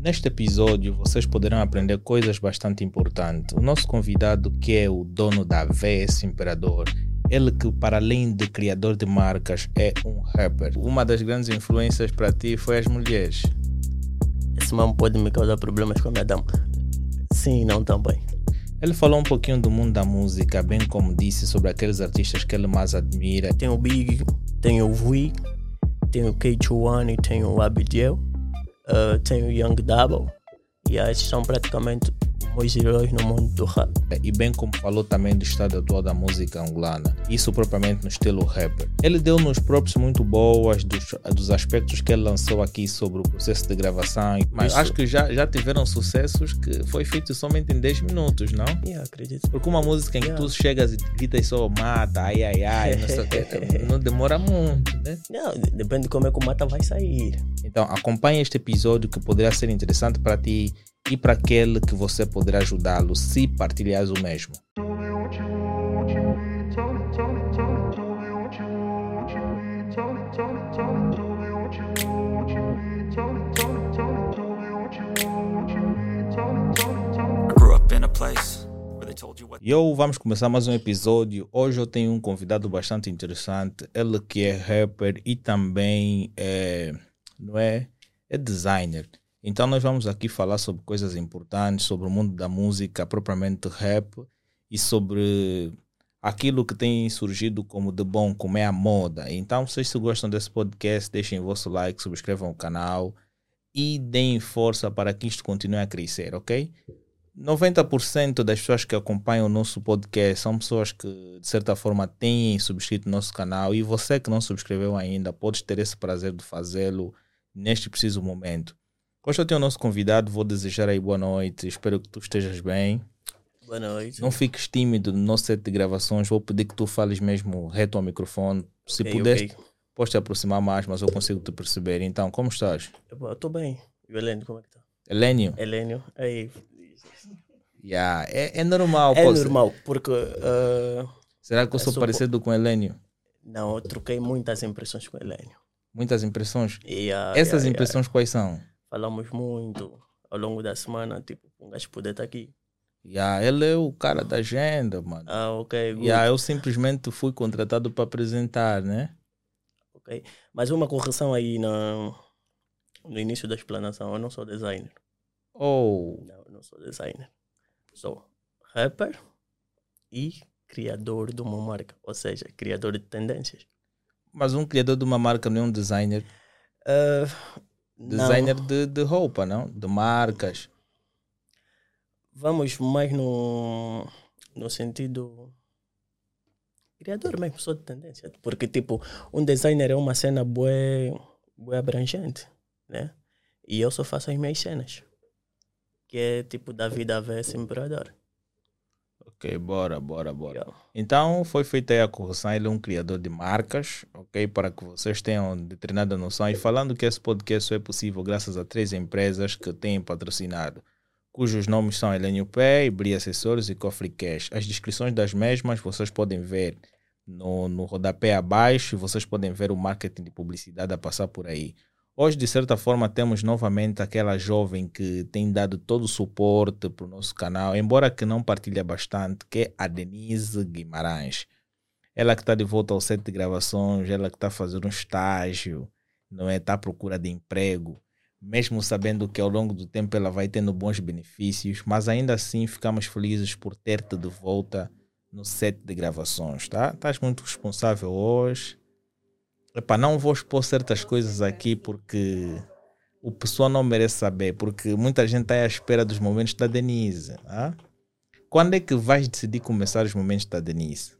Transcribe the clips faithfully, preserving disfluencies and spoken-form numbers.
Neste episódio vocês poderão aprender coisas bastante importantes. O nosso convidado, que é o dono da V S Imperador, ele que, para além de criador de marcas, é um rapper. Uma das grandes influências para ti foi as mulheres. Esse mano pode me causar problemas com a minha dama. Sim, não também. Ele falou um pouquinho do mundo da música, bem como disse sobre aqueles artistas que ele mais admira. Tem o Big, tem o Vui, tem o K nove, tem o Abdiel. Uh, tem o Young Double e esses são praticamente meus heróis no mundo do rap. E bem como falou também do estado atual da música angolana, isso propriamente no estilo rapper. Ele deu-nos props muito boas dos, dos aspectos que ele lançou aqui sobre o processo de gravação, mas isso. Acho que já, já tiveram sucessos que foi feito somente em dez minutos, não? Yeah, acredito. Porque uma música em yeah. que tu chegas e gritas só mata, ai ai ai, não sei o que, não demora muito, né? Não, depende de como é que o mata vai sair. Então acompanha este episódio que poderá ser interessante para ti e para aquele que você poderá ajudá-lo se partilhares o mesmo. E eu vamos começar mais um episódio. Hoje eu tenho um convidado bastante interessante, ele que é rapper e também é, não é, é designer. Então nós vamos aqui falar sobre coisas importantes, sobre o mundo da música, propriamente rap, e sobre aquilo que tem surgido como de bom, como é a moda. Então, vocês se gostam desse podcast, deixem o vosso like, subscrevam o canal e deem força para que isto continue a crescer, ok? noventa por cento das pessoas que acompanham o nosso podcast são pessoas que, de certa forma, têm subscrito o nosso canal, e você que não subscreveu ainda, pode ter esse prazer de fazê-lo neste preciso momento. Hoje eu tenho o nosso convidado, vou desejar aí boa noite, espero que tu estejas bem. Boa noite. Não fiques tímido no nosso set de gravações, vou pedir que tu fales mesmo reto ao microfone. Se okay, puder, okay. Podes te aproximar mais, mas eu consigo te perceber. Então, como estás? Eu estou bem. E o Elenio, como é que está? Elenio? Elenio, aí. Yeah, é, é normal. É pode normal, ser. porque... Uh, Será que eu sou supo... parecido com o Elenio? Não, eu troquei muitas impressões com o Elenio. Muitas impressões? Yeah, Essas yeah, impressões yeah. quais são? Falamos muito ao longo da semana, tipo, um gajo poder estar aqui. Yeah, ele é o cara da agenda, mano. Ah, ok. Good. Yeah, eu simplesmente fui contratado para apresentar, né? Ok. Mas uma correção aí no, no início da explanação. Eu não sou designer. Oh. Não, eu não sou designer. Sou rapper e criador de uma marca. Ou seja, criador de tendências. Mas um criador de uma marca não é um designer? Uh... Designer de, de roupa, não? De marcas. Vamos mais no, no sentido... Criador mesmo, só de tendência. Porque, tipo, um designer é uma cena boa, boa abrangente, né? E eu só faço as minhas cenas. Que é, tipo, da vida V S Imperador. Ok, bora, bora, bora. Yeah. Então, foi feita aí a correção. Ele é um criador de marcas, ok? Para que vocês tenham determinada noção. E falando que esse podcast só é possível graças a três empresas que têm patrocinado, cujos nomes são Elenio Pay, Abrir Acessórios e Cofre Cash. As descrições das mesmas vocês podem ver no, no rodapé abaixo, e vocês podem ver o marketing de publicidade a passar por aí. Hoje, de certa forma, temos novamente aquela jovem que tem dado todo o suporte para o nosso canal, embora que não partilha bastante, que é a Denise Guimarães. Ela que está de volta ao set de gravações, ela que está fazendo um estágio, não é? Está à procura de emprego, mesmo sabendo que ao longo do tempo ela vai tendo bons benefícios, mas ainda assim ficamos felizes por ter-te de volta no set de gravações, tá? Estás muito responsável hoje. Epá, não vou expor certas coisas aqui porque o pessoal não merece saber, porque muita gente está à espera dos momentos da Denise. Ah? Quando é que vais decidir começar os momentos da Denise?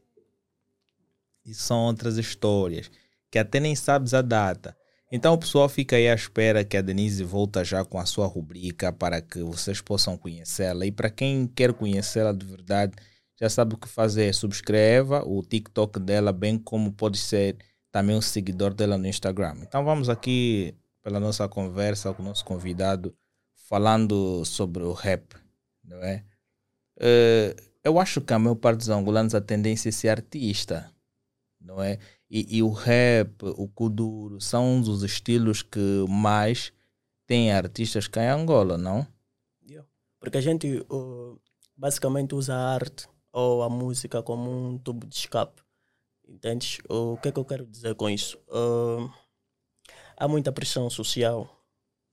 Isso são outras histórias, que até nem sabes a data. Então o pessoal fica aí à espera que a Denise volta já com a sua rubrica para que vocês possam conhecê-la. E para quem quer conhecê-la de verdade, já sabe o que fazer. Subscreva o TikTok dela, bem como pode ser também um seguidor dela no Instagram. Então vamos aqui pela nossa conversa com o nosso convidado, falando sobre o rap, não é? Uh, eu acho que a maior parte dos angolanos a tendência é ser artista, não é? E, e o rap, o kuduro, são um dos estilos que mais tem artistas cá em Angola, não? Porque a gente uh, basicamente usa a arte ou a música como um tubo de escape. Entendes? Uh, o que é que eu quero dizer com isso? Uh, há muita pressão social,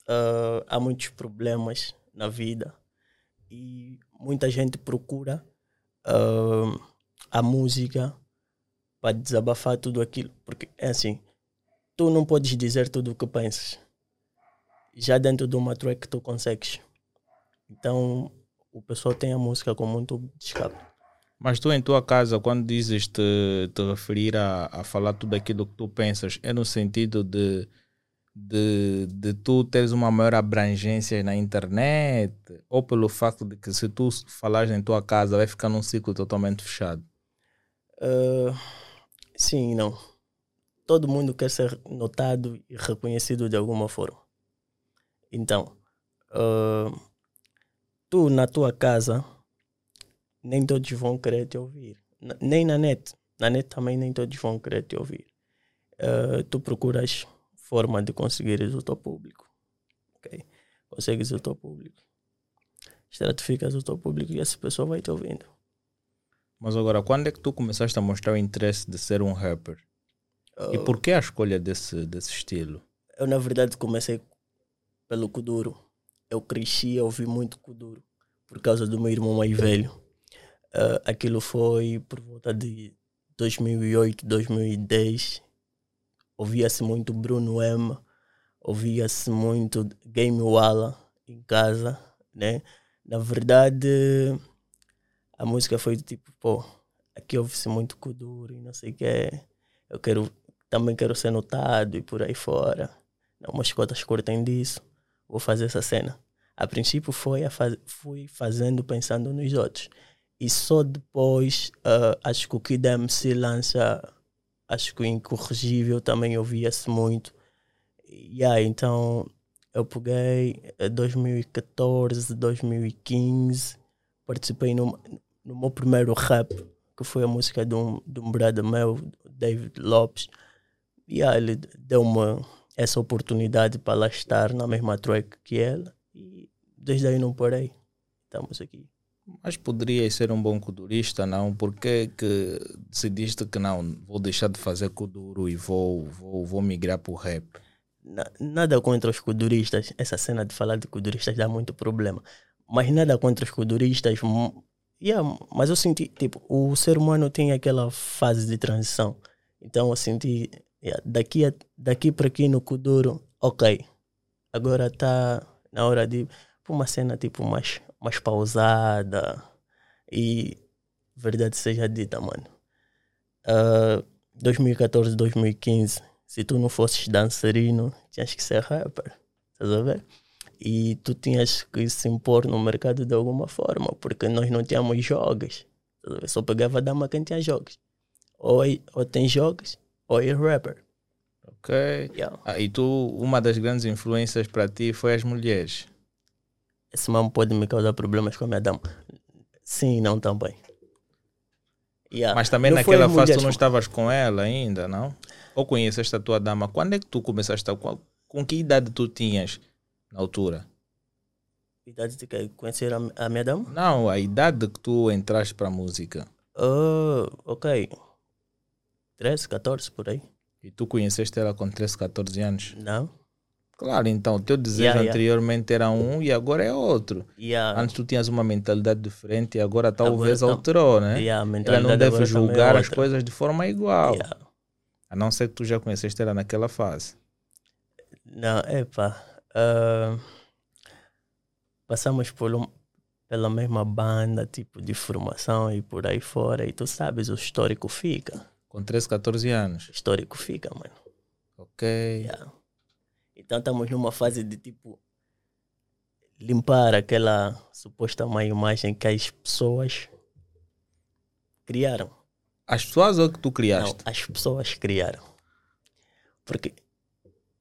uh, há muitos problemas na vida e muita gente procura uh, a música para desabafar tudo aquilo. Porque é assim, tu não podes dizer tudo o que pensas. Já dentro de uma track tu consegues. Então, o pessoal tem a música como um tubo de escape. Mas tu, em tua casa, quando dizes te, te referir a, a falar tudo aquilo que tu pensas, é no sentido de, de, de tu teres uma maior abrangência na internet? Ou pelo facto de que se tu falares em tua casa, vai ficar num ciclo totalmente fechado? Uh, sim e não. Todo mundo quer ser notado e reconhecido de alguma forma. Então... Uh, tu, na tua casa, nem todos vão querer te ouvir. N- nem na net. Na net também nem todos vão querer te ouvir. Uh, tu procuras forma de conseguires o teu público. Okay? Consegues o teu público. Estratificas o teu público e essa pessoa vai te ouvindo. Mas agora, quando é que tu começaste a mostrar o interesse de ser um rapper? Uh, e por que a escolha desse, desse estilo? Eu, na verdade, comecei pelo Kuduro. Eu cresci, eu ouvi muito Kuduro por causa do meu irmão mais velho. Uh, aquilo foi por volta de dois mil e oito, dois mil e dez. Ouvia-se muito Bruno Emma, ouvia-se muito Game Wala em casa, né? Na verdade, a música foi do tipo, pô, aqui ouve-se muito Kuduro e não sei o que. Eu quero, também quero ser notado e por aí fora. Não, umas cotas cortem disso. Vou fazer essa cena. A princípio foi a faz... fui fazendo pensando nos outros. E só depois, uh, acho que o Kid M C lança, acho que o Incorrigível também ouvia-se muito. E yeah, aí, então, eu peguei dois mil e catorze, dois mil e quinze, participei no, no meu primeiro rap, que foi a música de um, de um brada meu, David Lopes. E yeah, aí, ele deu uma... essa oportunidade para lá estar na mesma track que ela e desde aí não parei. Estamos aqui. Mas poderias ser um bom kudurista, não? Por que que decidiste que não, vou deixar de fazer kuduro e vou, vou, vou migrar para o rap? Na, nada contra os kuduristas. Essa cena de falar de kuduristas dá muito problema. Mas nada contra os kuduristas. Yeah, mas eu senti, tipo, o ser humano tem aquela fase de transição. Então eu senti... Yeah, daqui, a, daqui para aqui no Kuduro, ok, agora está na hora de uma cena tipo mais, mais pausada e verdade seja dita, mano. Uh, dois mil e catorze, dois mil e quinze, se tu não fosses dançarino, tinhas que ser rapper, estás a ver? E tu tinhas que se impor no mercado de alguma forma, porque nós não tínhamos jogos, só pegava dama quem tinha jogos, ou, ou tem jogos, ou é rapper. Ok. Yeah. Ah, e tu, uma das grandes influências para ti foi as mulheres. Esse mamo pode me causar problemas com a minha dama. Sim, não também. Yeah. Mas também não naquela fase tu não estavas com ela ainda, não? Ou conheceste a tua dama? Quando é que tu começaste a... Qual, com que idade tu tinhas na altura? Idade de que? Conhecer a, a minha dama? Não, a idade que tu entraste para a música. Oh, ok. treze, catorze, por aí. E tu conheceste ela com treze, catorze anos? Não. Claro, então, o teu desejo yeah, anteriormente yeah. era um e agora é outro. Yeah. Antes tu tinhas uma mentalidade diferente e agora talvez agora alterou, né? Yeah, ela não deve julgar as coisas de forma igual. Yeah. A não ser que tu já conheceste ela naquela fase. Não, epa. Uh, passamos por um... pela mesma banda, tipo de formação e por aí fora. E tu sabes, o histórico fica... Com treze, catorze anos. Histórico fica, mano. Ok. Yeah. Então estamos numa fase de tipo limpar aquela suposta má imagem que as pessoas criaram. As pessoas ou que tu criaste? Não, as pessoas criaram. Porque,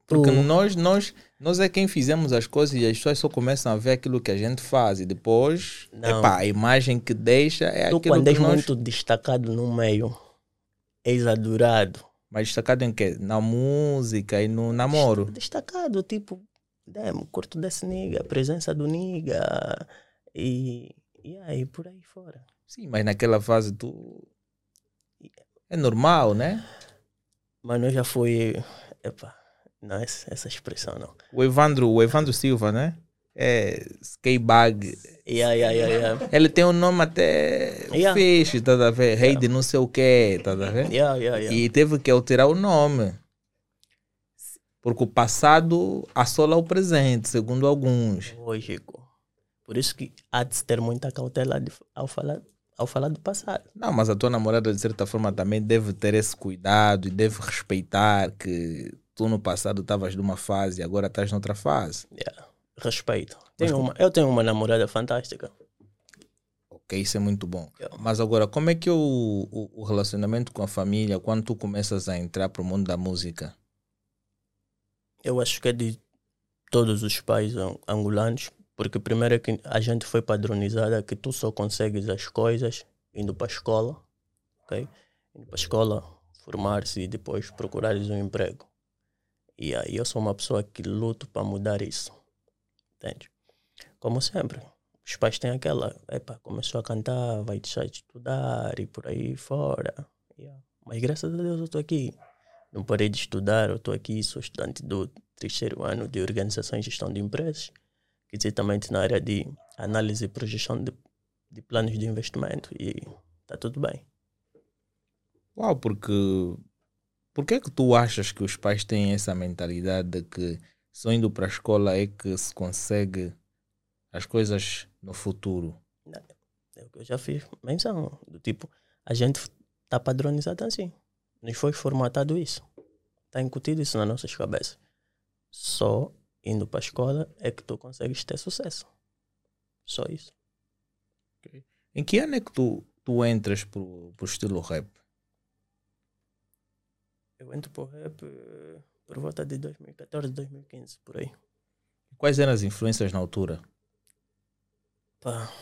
Porque tu... nós, nós, nós é quem fizemos as coisas e as pessoas só começam a ver aquilo que a gente faz e depois epá, a imagem que deixa é tu, aquilo que nós... Tu quando és muito destacado no meio... És adorado. Mas destacado em quê? Na música e no namoro? Destacado, tipo, Demo, curto desse nigga, presença do nigga e, e aí por aí fora. Sim, mas naquela fase tu... É normal, né? Mas eu já fui... Epa, não, essa, essa expressão não. O Evandro, o Evandro Silva, né? É Skibag. Yeah, yeah, yeah, yeah. Ele tem um nome até yeah. Fecho, tá a ver? Rei yeah. de não sei o quê, tá a ver? Yeah, yeah, yeah. E teve que alterar o nome. Porque o passado assola o presente, segundo alguns. Lógico. Por isso que há de se ter muita cautela de, ao, falar, ao falar do passado. Não, mas a tua namorada, de certa forma, também deve ter esse cuidado e deve respeitar que tu no passado estavas numa fase e agora estás noutra fase. Yeah. Respeito. Tenho uma, eu tenho uma namorada fantástica. Ok, isso é muito bom. Yeah. Mas agora, como é que o, o, o relacionamento com a família, quando tu começas a entrar para o mundo da música? Eu acho que é de todos os pais angolanos, porque primeiro é que a gente foi padronizada que tu só consegues as coisas indo para a escola, ok? Indo para a escola, formar-se e depois procurares um emprego. E aí eu sou uma pessoa que luto para mudar isso, entende? Como sempre, os pais têm aquela, epa, começou a cantar, vai deixar de estudar e por aí fora. Yeah. Mas graças a Deus eu estou aqui. Não parei de estudar, eu estou aqui, sou estudante do terceiro ano de Organização e Gestão de Empresas, que exatamente na área de análise e projeção de, de planos de investimento, e está tudo bem. Uau, porque... Por que é que tu achas que os pais têm essa mentalidade de que só indo para a escola é que se consegue as coisas no futuro? Não, é o que eu já fiz menção, do tipo, a gente está padronizado assim. Nos foi formatado isso. Está incutido isso nas nossas cabeças. Só indo para a escola é que tu consegues ter sucesso. Só isso. Okay. Em que ano é que tu, tu entras para o estilo rap? Eu entro para o rap por volta de dois mil e catorze, dois mil e quinze, por aí. Quais eram as influências na altura? Pá,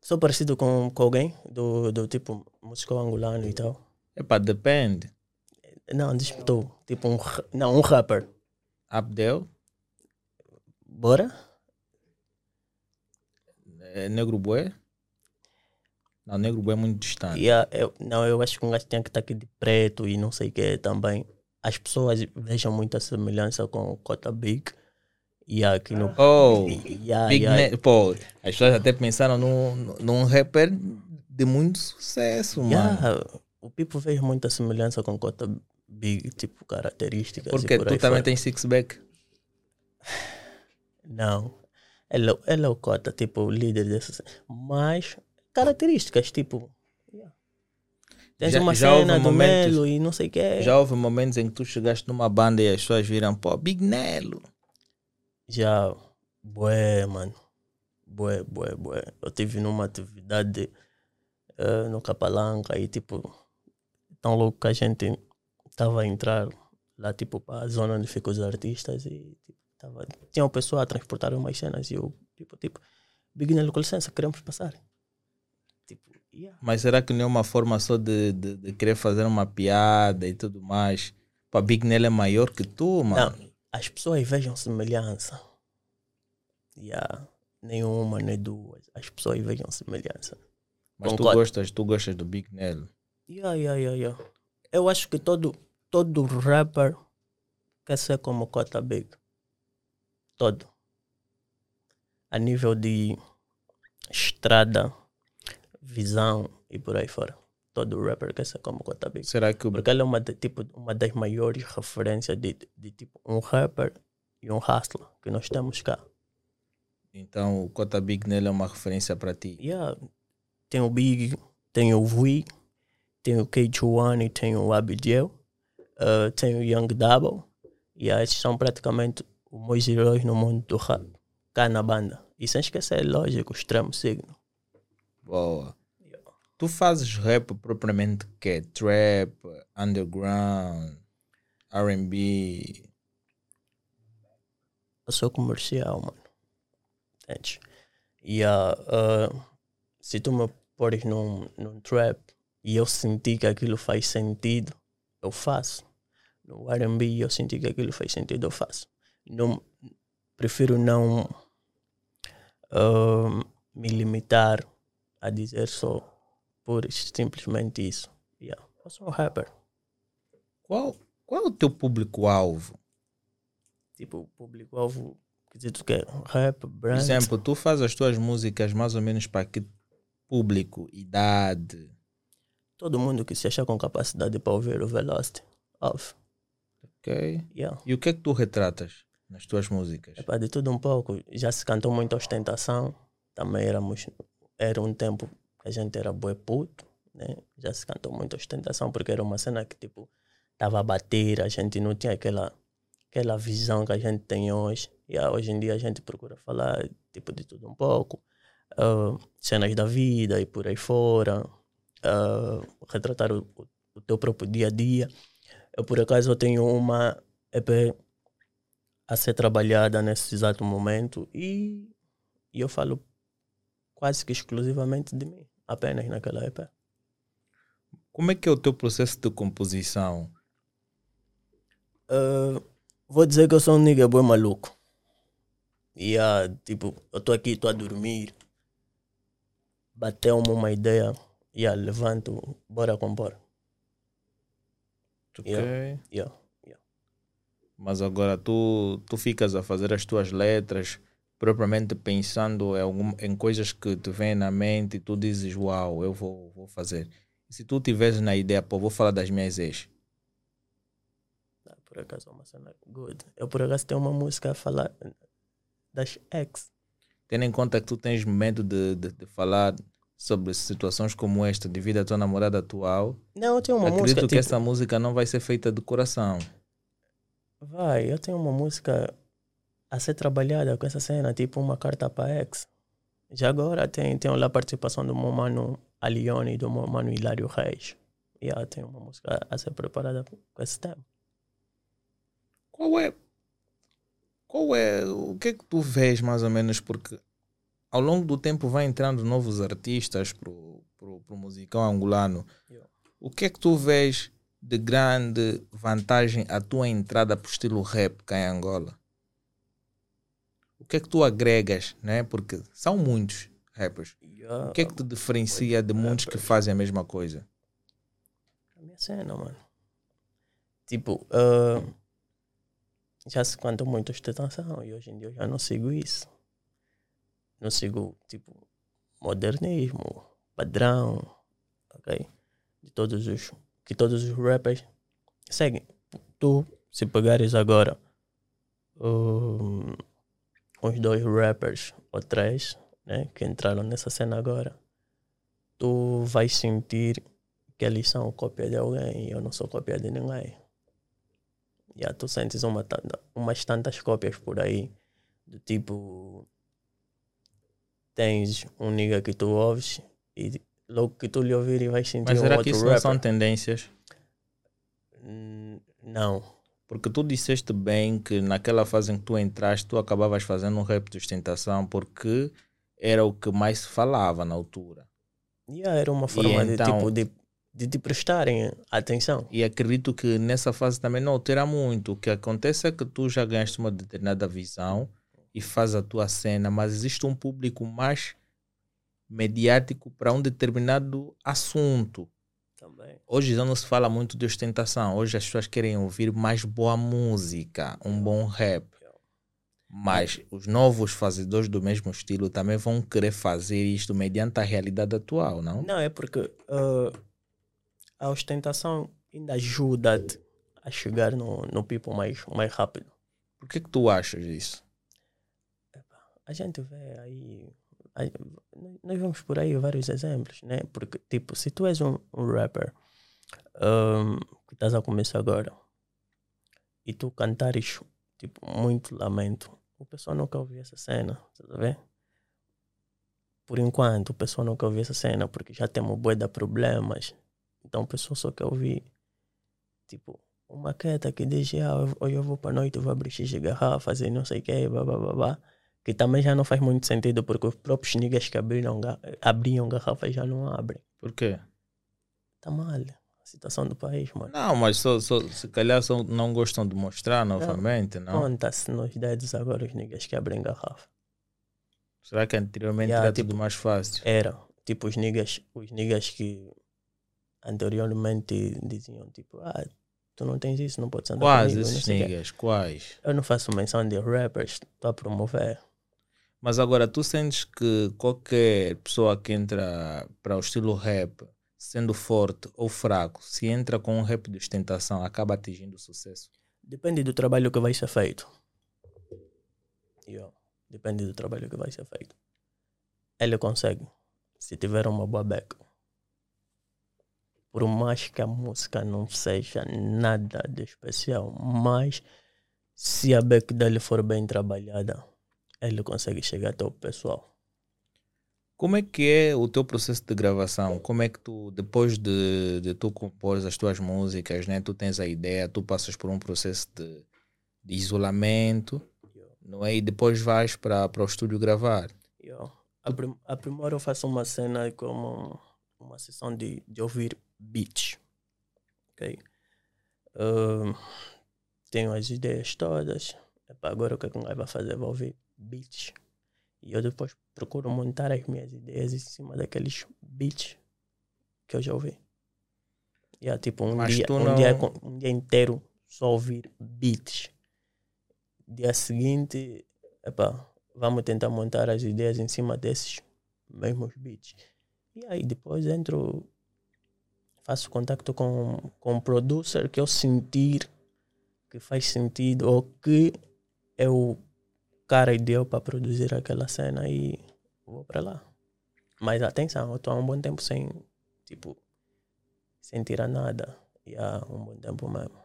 sou parecido com, com alguém do, do tipo musical angolano e tal. Epá, depende. Não, disputou. Tipo um... Não, um rapper. Abdiel? Bora? É, Negro Bué? Não, Negro Bué é muito distante. Yeah, eu, não, eu acho que um gajo tem que estar tá aqui de preto e não sei o que também. As pessoas vejam muita semelhança com o Cota Big. E yeah, aqui no... Oh! Yeah, Big yeah. Ne- Pô, as pessoas até pensaram num, num rapper de muito sucesso, yeah. mano. O people fez muita semelhança com Cota Big, tipo, características. Porque por tu também tens six-back? Não. Ela, ela é o Cota, tipo, líder dessas. Mas, características, tipo... Yeah. Tens já, uma já cena do momentos, Melo e não sei o que. Já houve momentos em que tu chegaste numa banda e as pessoas viram, pô, Big Nelo. Já, bué, mano. Bué, bué, bué. Eu estive numa atividade uh, no Capalanca e, tipo... Tão louco que a gente estava a entrar lá, tipo, para a zona onde ficam os artistas e tipo, tava, tinha uma pessoa a transportar umas cenas e eu, tipo, tipo, Big Nelo, com licença, queremos passar. Tipo, yeah. Mas será que não é uma forma só de, de, de querer fazer uma piada e tudo mais? Pá, Big Nelo é maior que tu, mano. Não, as pessoas vejam semelhança. Yeah. Nenhuma, nem duas. As pessoas vejam semelhança. Mas tu gostas, tu gostas do Big Nelo? Yeah, yeah, yeah, yeah. Eu acho que todo, todo rapper quer ser como Cota Big. Todo. A nível de estrada, visão e por aí fora. Todo rapper quer ser como Cota Big. Será que o... Porque ele é uma, de, tipo, uma das maiores referências de, de, de tipo um rapper e um hustler que nós temos cá. Então o Cota Big nele é uma referência para ti? Yeah. Tem o Big, tem o Vui. Tem o K nove, tem o Abdiel, uh, tem o Young Double. E yeah, esses são praticamente os meus heróis no mundo do rap, cá na banda. E sem esquecer, lógico, o Extremo Signo. Boa. Yeah. Tu fazes rap propriamente que é trap, underground, R and B? Eu sou comercial, mano. Entende? E yeah, uh, se tu me pôres num, num trap, e eu senti que aquilo faz sentido, eu faço. No R and B eu senti que aquilo faz sentido, eu faço. No, prefiro não uh, me limitar a dizer só por simplesmente isso. Yeah. Eu sou um rapper. Qual, qual é o teu público-alvo? Tipo, público-alvo, quer dizer, tu quer rap, brand? Por exemplo, tu fazes as tuas músicas mais ou menos para que público, idade? Todo mundo que se achar com capacidade para ouvir o Velost, ouve. Ok. Yeah. E o que é que tu retratas nas tuas músicas? Epá, de tudo um pouco. Já se cantou muito ostentação. Também éramos, era um tempo que a gente era bué puto, né? Já se cantou muito ostentação porque era uma cena que tipo estava a bater. A gente não tinha aquela, aquela visão que a gente tem hoje. E hoje em dia a gente procura falar tipo de tudo um pouco. Uh, cenas da vida e por aí fora. Uh, retratar o, o teu próprio dia a dia. Eu, por acaso, eu tenho uma E P a ser trabalhada nesse exato momento e, e eu falo quase que exclusivamente de mim, apenas naquela E P. Como é que é o teu processo de composição? Uh, vou dizer que eu sou um nigga boi maluco. E, uh, tipo, eu estou aqui, estou a dormir, bateu-me uma ideia e uh, levanto, bora compor. Okay. Yeah, yeah, yeah. Mas agora tu, tu ficas a fazer as tuas letras propriamente pensando em, algum, em coisas que te vêm na mente e tu dizes, uau, eu vou, vou fazer. E se tu tiveres na ideia, pô, vou falar das minhas ex. Ah, por acaso é uma cena good. Eu por acaso tenho uma música a falar das ex. Tendo em conta que tu tens medo de, de, de falar sobre situações como esta devido à tua namorada atual. Não, eu tenho uma acredito música... Acredito que tipo... essa música não vai ser feita de coração. Vai, eu tenho uma música a ser trabalhada com essa cena, tipo uma carta para ex. Já agora tem, tem lá a participação do meu mano Alione e do meu mano Hilário Reis. E eu tenho uma música a ser preparada com esse tema. Qual é... Qual é... O que é que tu vês mais ou menos porque... Ao longo do tempo vai entrando novos artistas para o musical angolano. Yeah. O que é que tu vês de grande vantagem a tua entrada para o estilo rap cá em Angola? O que é que tu agregas, né? Porque são muitos rappers. Yeah. O que é que te diferencia de muitos rappers que fazem a mesma coisa? A minha cena, mano. Tipo, uh, já se conta muito ostentação e hoje em dia eu já não sigo isso. Não sigo, tipo, modernismo, padrão, ok? De todos os, que todos os rappers seguem. Tu, se pegares agora um, uns dois rappers ou três, né, que entraram nessa cena agora, tu vais sentir que eles são cópia de alguém e eu não sou cópia de ninguém. Já tu sentes uma, umas tantas cópias por aí, do tipo... Tens um nigga que tu ouves e logo que tu lhe ouvir e vais sentir um outro rapper. Mas será que isso não são tendências? N- não. Porque tu disseste bem que naquela fase em que tu entraste, tu acabavas fazendo um rap de ostentação porque era o que mais se falava na altura. Yeah, era uma forma e de, então, tipo, de, de te prestarem atenção. E acredito que nessa fase também não altera muito. O que acontece é que tu já ganhaste uma determinada visão e faz a tua cena, mas existe um público mais mediático para um determinado assunto. Também. Hoje já não se fala muito de ostentação, hoje as pessoas querem ouvir mais boa música, um bom rap. Mas os novos fazedores do mesmo estilo também vão querer fazer isto mediante a realidade atual, não? Não, é porque uh, a ostentação ainda ajuda-te a chegar no, no people mais, mais rápido. Por que que tu achas disso? A gente vê aí, aí, nós vemos por aí vários exemplos, né? Porque, tipo, se tu és um, um rapper um, que estás a começar agora e tu cantares, tipo, muito lamento, o pessoal nunca ouviu essa cena, tá vendo? Por enquanto, o pessoal nunca ouviu essa cena porque já temos bué de problemas. Então, o pessoal só quer ouvir, tipo, uma queta que diz, ah, hoje eu vou para noite, vou abrir xixi de garrafas e não sei o que, blá, blá, blá, blá. Que também já não faz muito sentido, porque os próprios niggas que abriram, abriam garrafas já não abrem. Por quê? Tá mal. situação do país, mano. Não, mas só, só, se calhar só não gostam de mostrar novamente, não? Conta-se nos dedos agora os niggas que abrem garrafa. Será que anteriormente yeah, era tipo, tudo mais fácil? Era. Tipo, os niggas, os niggas que anteriormente diziam, tipo, ah, tu não tens isso, não podes andar quais comigo. Quais esses niggas? Que. Quais? Eu não faço menção de rappers, estou a promover. Mas agora, tu sentes que qualquer pessoa que entra para o estilo rap, sendo forte ou fraco, se entra com um rap de ostentação, acaba atingindo sucesso? Depende do trabalho que vai ser feito. Yo. Depende do trabalho que vai ser feito. Ele consegue, se tiver uma boa beca. Por mais que a música não seja nada de especial, mas se a beca dele for bem trabalhada, ele consegue chegar até o pessoal. Como é que é o teu processo de gravação? Como é que tu, depois de, de tu compores as tuas músicas, né? Tu tens a ideia, tu passas por um processo de, de isolamento, não é? E depois vais para o estúdio gravar. Eu, a, prim, a primeira eu faço uma cena como uma sessão de, de ouvir beats. Okay? Uh, tenho as ideias todas. Epa, agora o que eu vou fazer? Vou ouvir beats. E eu depois procuro montar as minhas ideias em cima daqueles beats que eu já ouvi. E é tipo um dia, não... um, dia, um dia inteiro só ouvir beats. Dia seguinte, epa, vamos tentar montar as ideias em cima desses mesmos beats. E aí depois entro, faço contato com, com o producer que eu sentir que faz sentido ou que é o cara ideal para produzir aquela cena e vou para lá. Mas atenção, eu estou há um bom tempo sem, tipo, sem tirar nada. E há um bom tempo mesmo.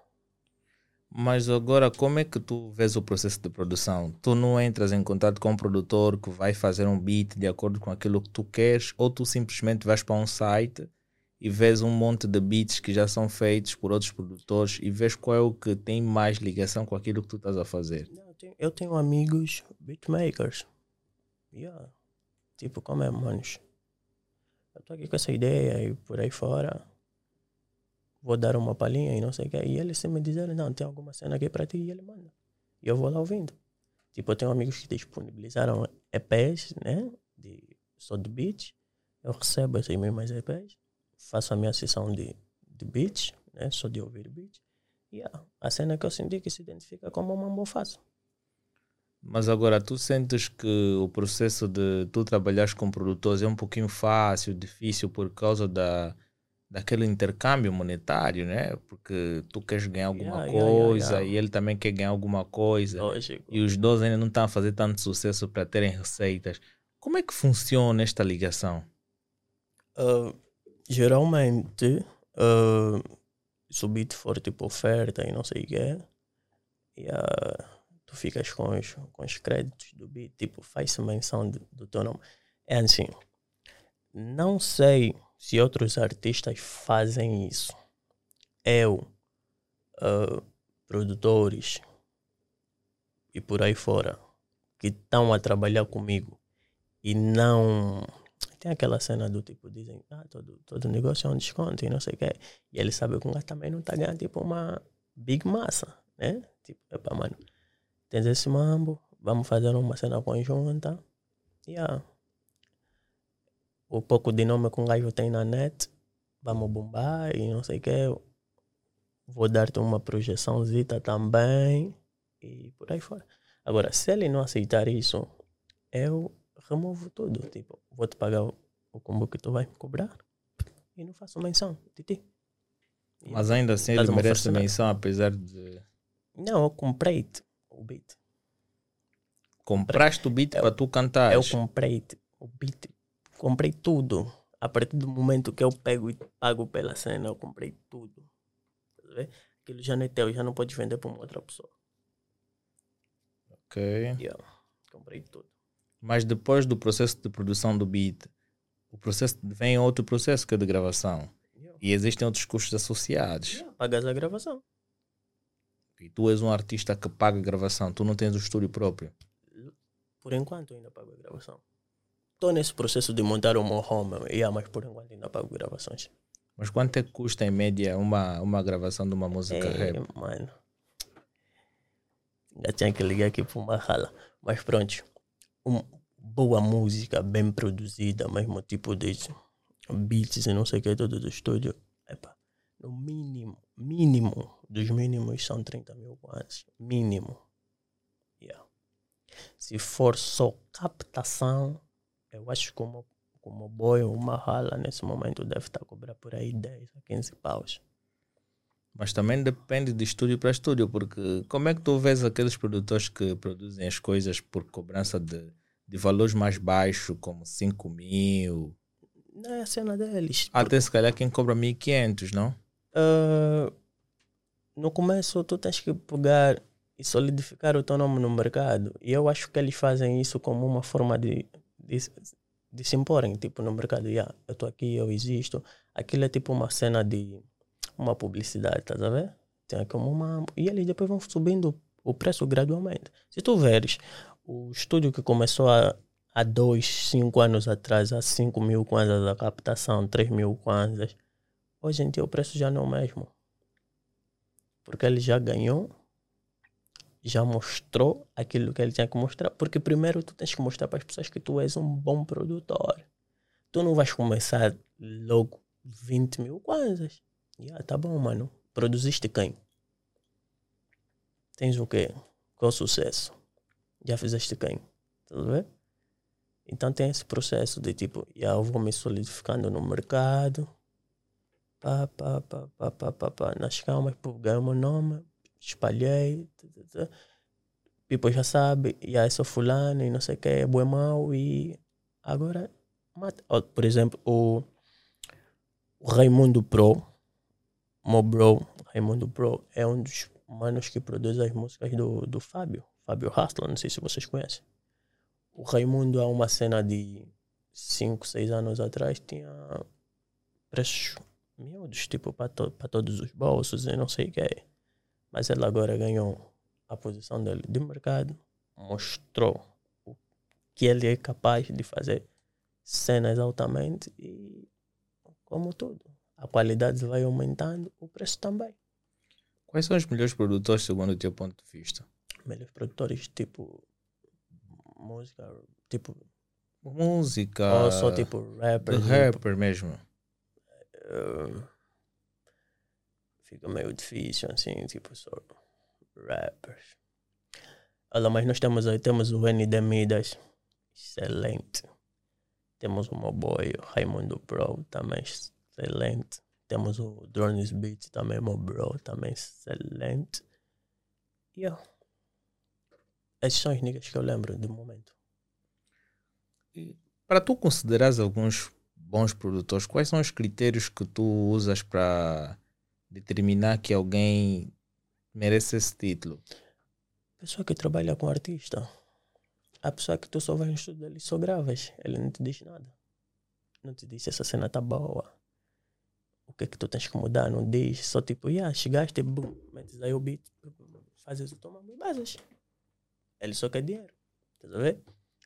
Mas agora, como é que tu vês o processo de produção? Tu não entras em contato com um produtor que vai fazer um beat de acordo com aquilo que tu queres, ou tu simplesmente vais para um site e vês um monte de beats que já são feitos por outros produtores e vês qual é o que tem mais ligação com aquilo que tu estás a fazer? Eu tenho amigos beatmakers. Yeah. Tipo, como é, manos? Eu estou aqui com essa ideia e por aí fora... Vou dar uma palhinha e não sei o que. E eles se me disseram, não, tem alguma cena aqui para ti. E ele manda. E eu vou lá ouvindo. Tipo, eu tenho amigos que disponibilizaram E Ps, né? De, só de beats. Eu recebo essas mesmas E Ps. Faço a minha sessão de, de beats, né? Só de ouvir beats. E a, a cena que eu senti que se identifica como uma boa fase. Mas agora, tu sentes que o processo de tu trabalhares com produtores é um pouquinho fácil, difícil, por causa da... daquele intercâmbio monetário, né? Porque tu queres ganhar alguma yeah, coisa yeah, yeah, yeah. e ele também quer ganhar alguma coisa. Lógico. E os dois ainda não estão a fazer tanto sucesso para terem receitas. Como é que funciona esta ligação? Uh, geralmente, uh, se o beat for tipo oferta e não sei o quê, e, uh, tu ficas com os, com os créditos do beat, tipo, faz-se menção do, do teu nome. É assim, não sei... se outros artistas fazem isso, eu, uh, produtores e por aí fora, que estão a trabalhar comigo e não... Tem aquela cena do tipo, dizem, ah, todo, todo negócio é um desconto e não sei o que. E ele sabe que o gato também não está ganhando tipo uma big massa, né? Tipo, epa, mano, tens esse mambo, vamos fazer uma cena conjunta e yeah. O pouco de nome que um gajo tem na net, vamos bombar e não sei o que. Vou dar-te uma projeçãozita também e por aí fora. Agora, se ele não aceitar isso, eu removo tudo. Tipo, vou te pagar o combo que tu vai me cobrar e não faço menção de ti. E mas ainda assim ele merece menção, apesar de... Não, eu comprei-te o beat. Compraste o beat para tu cantar? Eu comprei-te o beat. Comprei tudo. A partir do momento que eu pego e pago pela cena, eu comprei tudo. Aquilo já não é teu, já não pode vender para uma outra pessoa. Ok. Yeah. Comprei tudo. Mas depois do processo de produção do beat, o processo vem outro processo que é de gravação. Yeah. E existem outros custos associados. Yeah, pagas a gravação. E tu és um artista que paga a gravação, tu não tens o estúdio próprio? Por enquanto ainda pago a gravação. Estou nesse processo de montar o meu home, yeah, mas por enquanto ainda pago gravações. Mas quanto é que custa, em média, uma, uma gravação de uma música é, rap? Mano, já tinha que ligar aqui para uma rala. Mas pronto, uma boa música, bem produzida, mesmo tipo disso. Beats e não sei o que, todo do estúdio. Epa, no mínimo, mínimo, dos mínimos são trinta mil watts. Mínimo. Yeah. Se for só captação, eu acho que uma, uma boia, uma rala, nesse momento deve estar a cobrar por aí dez a quinze paus. Mas também depende de estúdio para estúdio, porque como é que tu vês aqueles produtores que produzem as coisas por cobrança de, de valores mais baixos, como cinco mil? Não é a cena deles. Até porque... se calhar quem cobra mil e quinhentos, não? Uh, no começo tu tens que pegar e solidificar o teu nome no mercado. E eu acho que eles fazem isso como uma forma de, de, de se imporem, tipo, no mercado. Yeah, eu estou aqui, eu existo. Aquilo é tipo uma cena de uma publicidade, estás a ver? Tem como uma... E eles depois vão subindo o preço gradualmente. Se tu veres, o estúdio que começou a, há dois, cinco anos atrás, há cinco mil kwanzas a captação, três mil kwanzas, hoje em dia o preço já não é o mesmo. Porque ele já ganhou... já mostrou aquilo que ele tinha que mostrar, porque primeiro tu tens que mostrar para as pessoas que tu és um bom produtor. Tu não vais começar logo vinte mil kwanzas. Yeah, tá bom, mano. Produziste quem? Tens o quê? Qual sucesso? Já fizeste quem? Tá vendo? Então tem esse processo de tipo, yeah, eu vou me solidificando no mercado, pá, pá, pá, pá, pá, pá, pá, nas calmas, ganhei o meu nome, espalhei, depois já sabe, e aí sou fulano e não sei o que, é bom e mau, e agora mata. Por exemplo, o, o Raimundo Pro, meu bro, Raimundo Pro é um dos manos que produz as músicas do, do Fábio, Fábio Hassler, não sei se vocês conhecem. O Raimundo, há uma cena de cinco, seis anos atrás, tinha preços miúdos, tipo, para to, todos os bolsos e não sei o que é. Mas ele agora ganhou a posição dele de mercado, mostrou o que ele é capaz de fazer, cenas altamente, e como tudo, a qualidade vai aumentando, o preço também. Quais são os melhores produtores segundo o teu ponto de vista? Melhores produtores tipo música, tipo música, ou só tipo rapper, rapper mesmo. Uh, Fica meio difícil, assim, tipo, só rappers. Olha, mas nós temos aí, temos o N de Midas, excelente. Temos o meu boy, o Raimundo Pro, também excelente. Temos o Drones Beat, também meu bro, também excelente. E yeah. Esses são os niggas que eu lembro do momento. E para tu considerares alguns bons produtores, quais são os critérios que tu usas para... determinar que alguém merece esse título? Pessoa que trabalha com artista. A pessoa que tu só vai no estúdio dele e só gravas. Ele não te diz nada. Não te diz se essa cena tá boa. O que é que tu tens que mudar? Não diz. Só tipo, yeah, chegaste, boom, metes aí o beat, fazes o toma e basas. Ele só quer dinheiro. Tá a ver?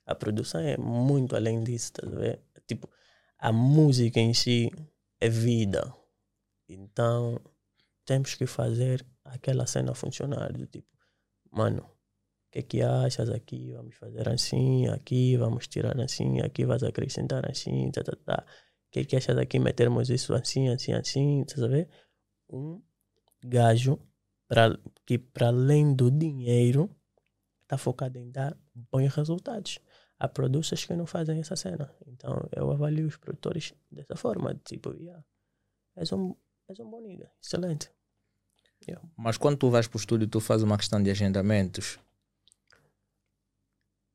A produção é muito além disso. Tá a ver? Tipo, a música em si é vida. Então... temos que fazer aquela cena funcionar, do tipo, mano, o que é que achas aqui? Vamos fazer assim, aqui, vamos tirar assim, aqui vais acrescentar assim, tá, tá, tá. O que é que achas aqui? Metermos isso assim, assim, assim, tá sabendo? Um gajo pra, que para além do dinheiro está focado em dar bons resultados. Há produtos que não fazem essa cena. Então eu avalio os produtores dessa forma, tipo, yeah, és um... és um bom nigga, excelente. Yeah. Mas quando tu vais para o estúdio, tu fazes uma questão de agendamentos?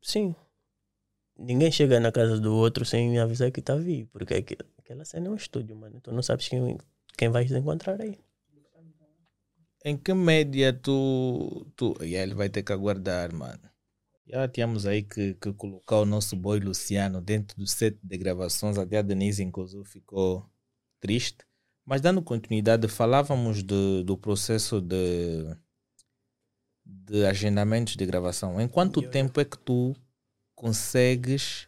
Sim. Ninguém chega na casa do outro sem avisar que está vivo, porque aquela cena é um estúdio, mano. Tu não sabes quem, quem vais encontrar aí. Em que média tu... tu... e yeah, ele vai ter que aguardar, mano. Já tínhamos aí que, que colocar o nosso boy Luciano dentro do set de gravações. Até a Denise, inclusive, ficou triste. Mas dando continuidade, falávamos de, do processo de, de agendamentos de gravação. Em quanto tempo é que tu consegues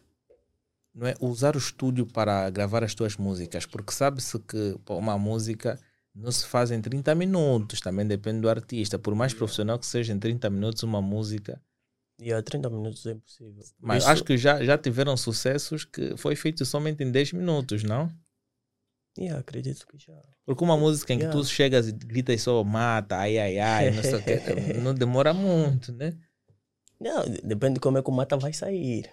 não é, usar o estúdio para gravar as tuas músicas, porque sabe-se que uma música não se faz em trinta minutos, também depende do artista. Por mais profissional que seja, em trinta minutos uma música... E yeah, trinta minutos é impossível. Mas isso... acho que já, já tiveram sucessos que foi feito somente em dez minutos, não? Yeah, acredito que já. Porque uma música em que yeah. tu chegas e gritas só mata, ai, ai, ai, não sei o que, não demora muito, né? Não, depende de como é que o mata vai sair.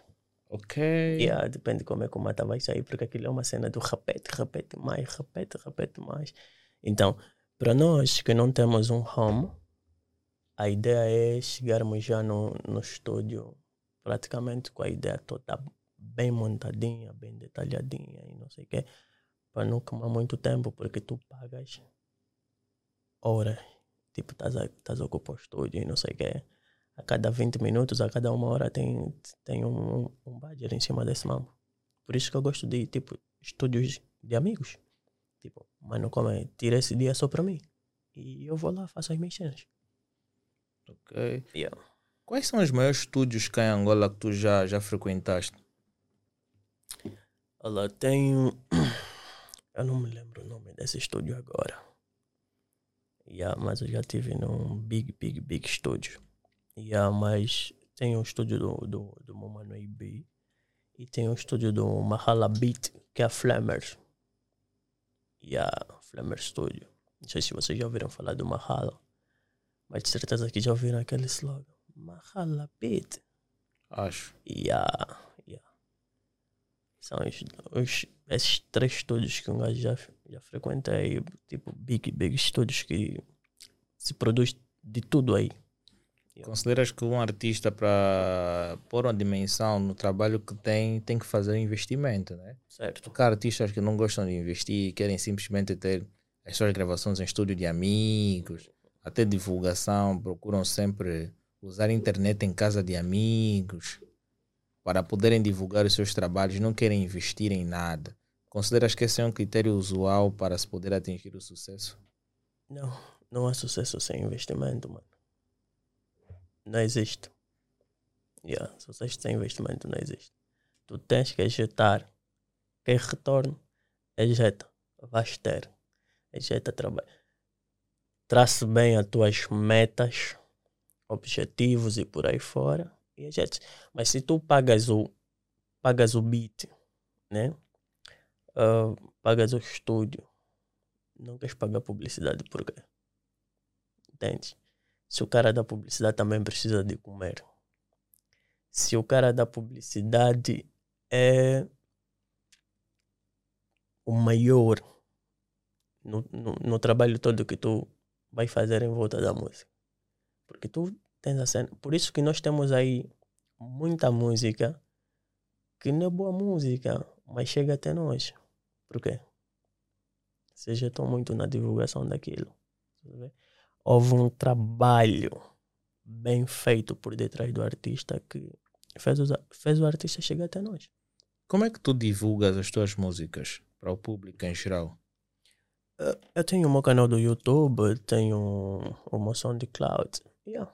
Ok. Yeah, depende de como é que o mata vai sair, porque aquilo é uma cena do repete, repete mais, repete, repete mais. Então, para nós que não temos um home, a ideia é chegarmos já no, no estúdio praticamente com a ideia toda bem montadinha, bem detalhadinha e não sei o quê, para não queimar muito tempo, porque tu pagas horas. Tipo, estás ocupado o estúdio e não sei o quê. A cada vinte minutos, a cada uma hora tem, tem um, um budget em cima desse mambo. Por isso que eu gosto de, tipo, estúdios de amigos. Tipo, mano, como é? Tira esse dia só para mim. E eu vou lá, faço as minhas cenas. Ok. Yeah. Quais são os maiores estúdios cá em Angola que tu já, já frequentaste? Olha, tem... Eu não me lembro o nome desse estúdio agora. Yeah, mas eu já estive num big, big, big estúdio. Yeah, mas tem o um estúdio do, do, do Momano I B e tem o um estúdio do Mahala Beat, que é a Flemers. Yeah, Flemers Studio. Não sei se vocês já ouviram falar do Mahala. Mas de certeza que já ouviram aquele slogan. Mahala Beat. Acho. Yeah, yeah. São os, os, esses três estúdios que um gajo já, já frequentei. Tipo, big, big estúdios que se produz de tudo aí. Yeah. Consideras que um artista, para pôr uma dimensão no trabalho que tem, tem que fazer um investimento, né? Certo. Porque há artistas que não gostam de investir, querem simplesmente ter as suas gravações em estúdio de amigos, até divulgação, procuram sempre usar a internet em casa de amigos para poderem divulgar os seus trabalhos, não querem investir em nada. Consideras que esse é um critério usual para se poder atingir o sucesso? Não, não há sucesso sem investimento, mano. Não existe. Yeah, sucesso sem investimento não existe. Tu tens que ejetar. Quem retorno, ejeta. Vais ter. Ejeta trabalho. Trace bem as tuas metas, objetivos e por aí fora. E ejeta. Mas se tu pagas o, pagas o beat, né? Uh, pagas o estúdio, não queres pagar publicidade por quê? Entende? Se o cara da publicidade também precisa de comer. Se o cara da publicidade é o maior no, no, no trabalho todo que tu vai fazer em volta da música. Porque tu tens a cena. Por isso que nós temos aí muita música que não é boa música, mas chega até nós. Por quê? Vocês já estão muito na divulgação daquilo. Entendeu? Houve um trabalho bem feito por detrás do artista que fez, os, fez o artista chegar até nós. Como é que tu divulgas as tuas músicas para o público em geral? Eu tenho o meu canal do YouTube, tenho o meu SoundCloud, yeah.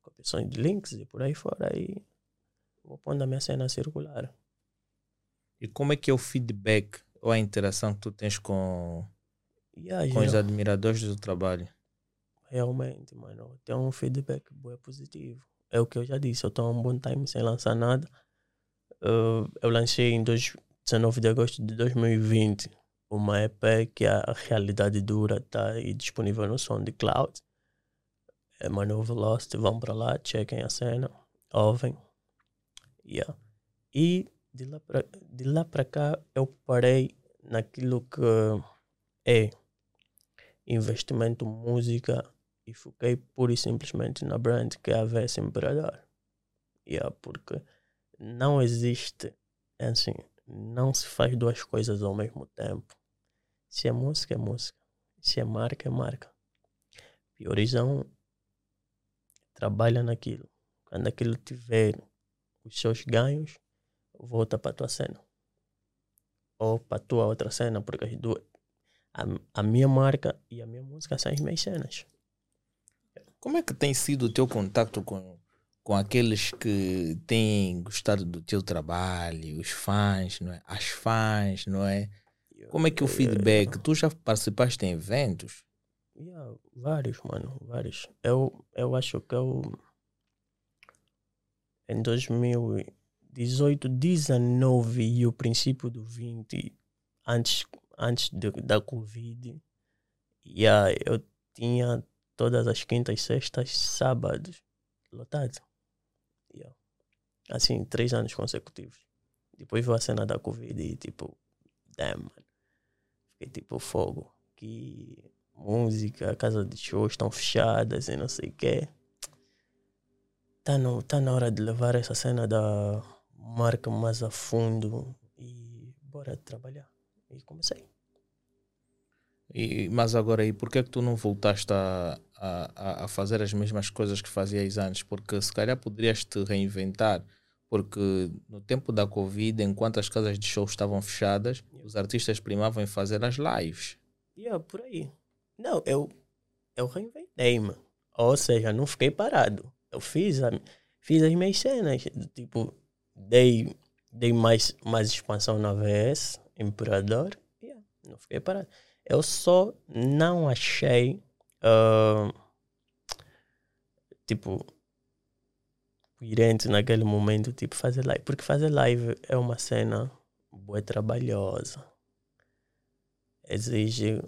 Copiações de links e por aí fora. E vou pondo a minha cena circular. E como é que é o feedback ou a interação que tu tens com, yeah, com os admiradores do trabalho? Realmente, mano, tem um feedback bom, é positivo. É o que eu já disse, eu estou há um bom time sem lançar nada. Uh, eu lancei em dezenove de agosto de dois mil e vinte uma E P que a Realidade Dura está aí disponível no SoundCloud. É, mano, Velost, vão para lá, chequem a cena, ouvem. Yeah. E de lá para cá eu parei naquilo que é investimento, música... E foquei pura e simplesmente na brand que é a V S Imperador. Yeah, porque não existe, assim, não se faz duas coisas ao mesmo tempo. Se é música, é música. Se é marca, é marca. Priorizam, trabalha naquilo. Quando aquilo tiver os seus ganhos, volta para a tua cena. Ou para a tua outra cena, porque as duas, a, a minha marca e a minha música são as minhas cenas. Como é que tem sido o teu contacto com, com aqueles que têm gostado do teu trabalho, os fãs, não é? As fãs, não é? Como é que é o feedback? É. Tu já participaste em eventos? Yeah, vários, mano, vários. Eu, eu acho que eu... Em dois mil e dezoito, dezenove e o princípio do vinte, antes, antes de, da Covid, yeah, eu tinha todas as quintas, sextas, sábados lotado. Yeah. Assim, três anos consecutivos. Depois veio a cena da Covid e tipo, damn, mano. Fiquei tipo fogo. Que música, casa de shows estão fechadas e não sei o quê. Tá, no, tá na hora de levar essa cena da marca mais a fundo e bora trabalhar. E comecei. E, mas agora aí, por que é que tu não voltaste a, a, a fazer as mesmas coisas que fazias antes? Porque se calhar poderias te reinventar. Porque no tempo da Covid, enquanto as casas de shows estavam fechadas, yeah, os artistas primavam em fazer as lives. Yeah, por aí. Não, eu, eu reinventei-me. Ou seja, não fiquei parado. Eu fiz, a, fiz as minhas cenas, tipo, dei, dei mais, mais expansão na V S, Imperador, yeah, não fiquei parado. Eu só não achei, uh, tipo, coerente naquele momento, tipo, fazer live. Porque fazer live é uma cena boa, trabalhosa, exige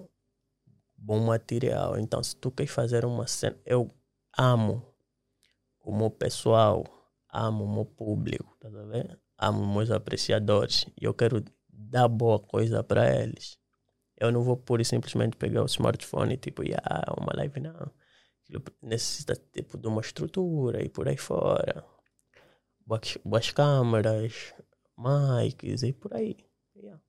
bom material. Então, se tu queres fazer uma cena, eu amo o meu pessoal, amo o meu público, tá vendo? Amo meus apreciadores e eu quero dar boa coisa para eles. Eu não vou pura e simplesmente pegar o smartphone e tipo, yeah, uma live não. Necessita tipo de uma estrutura e por aí fora. Boas, boas câmeras, mics e por aí. Yeah.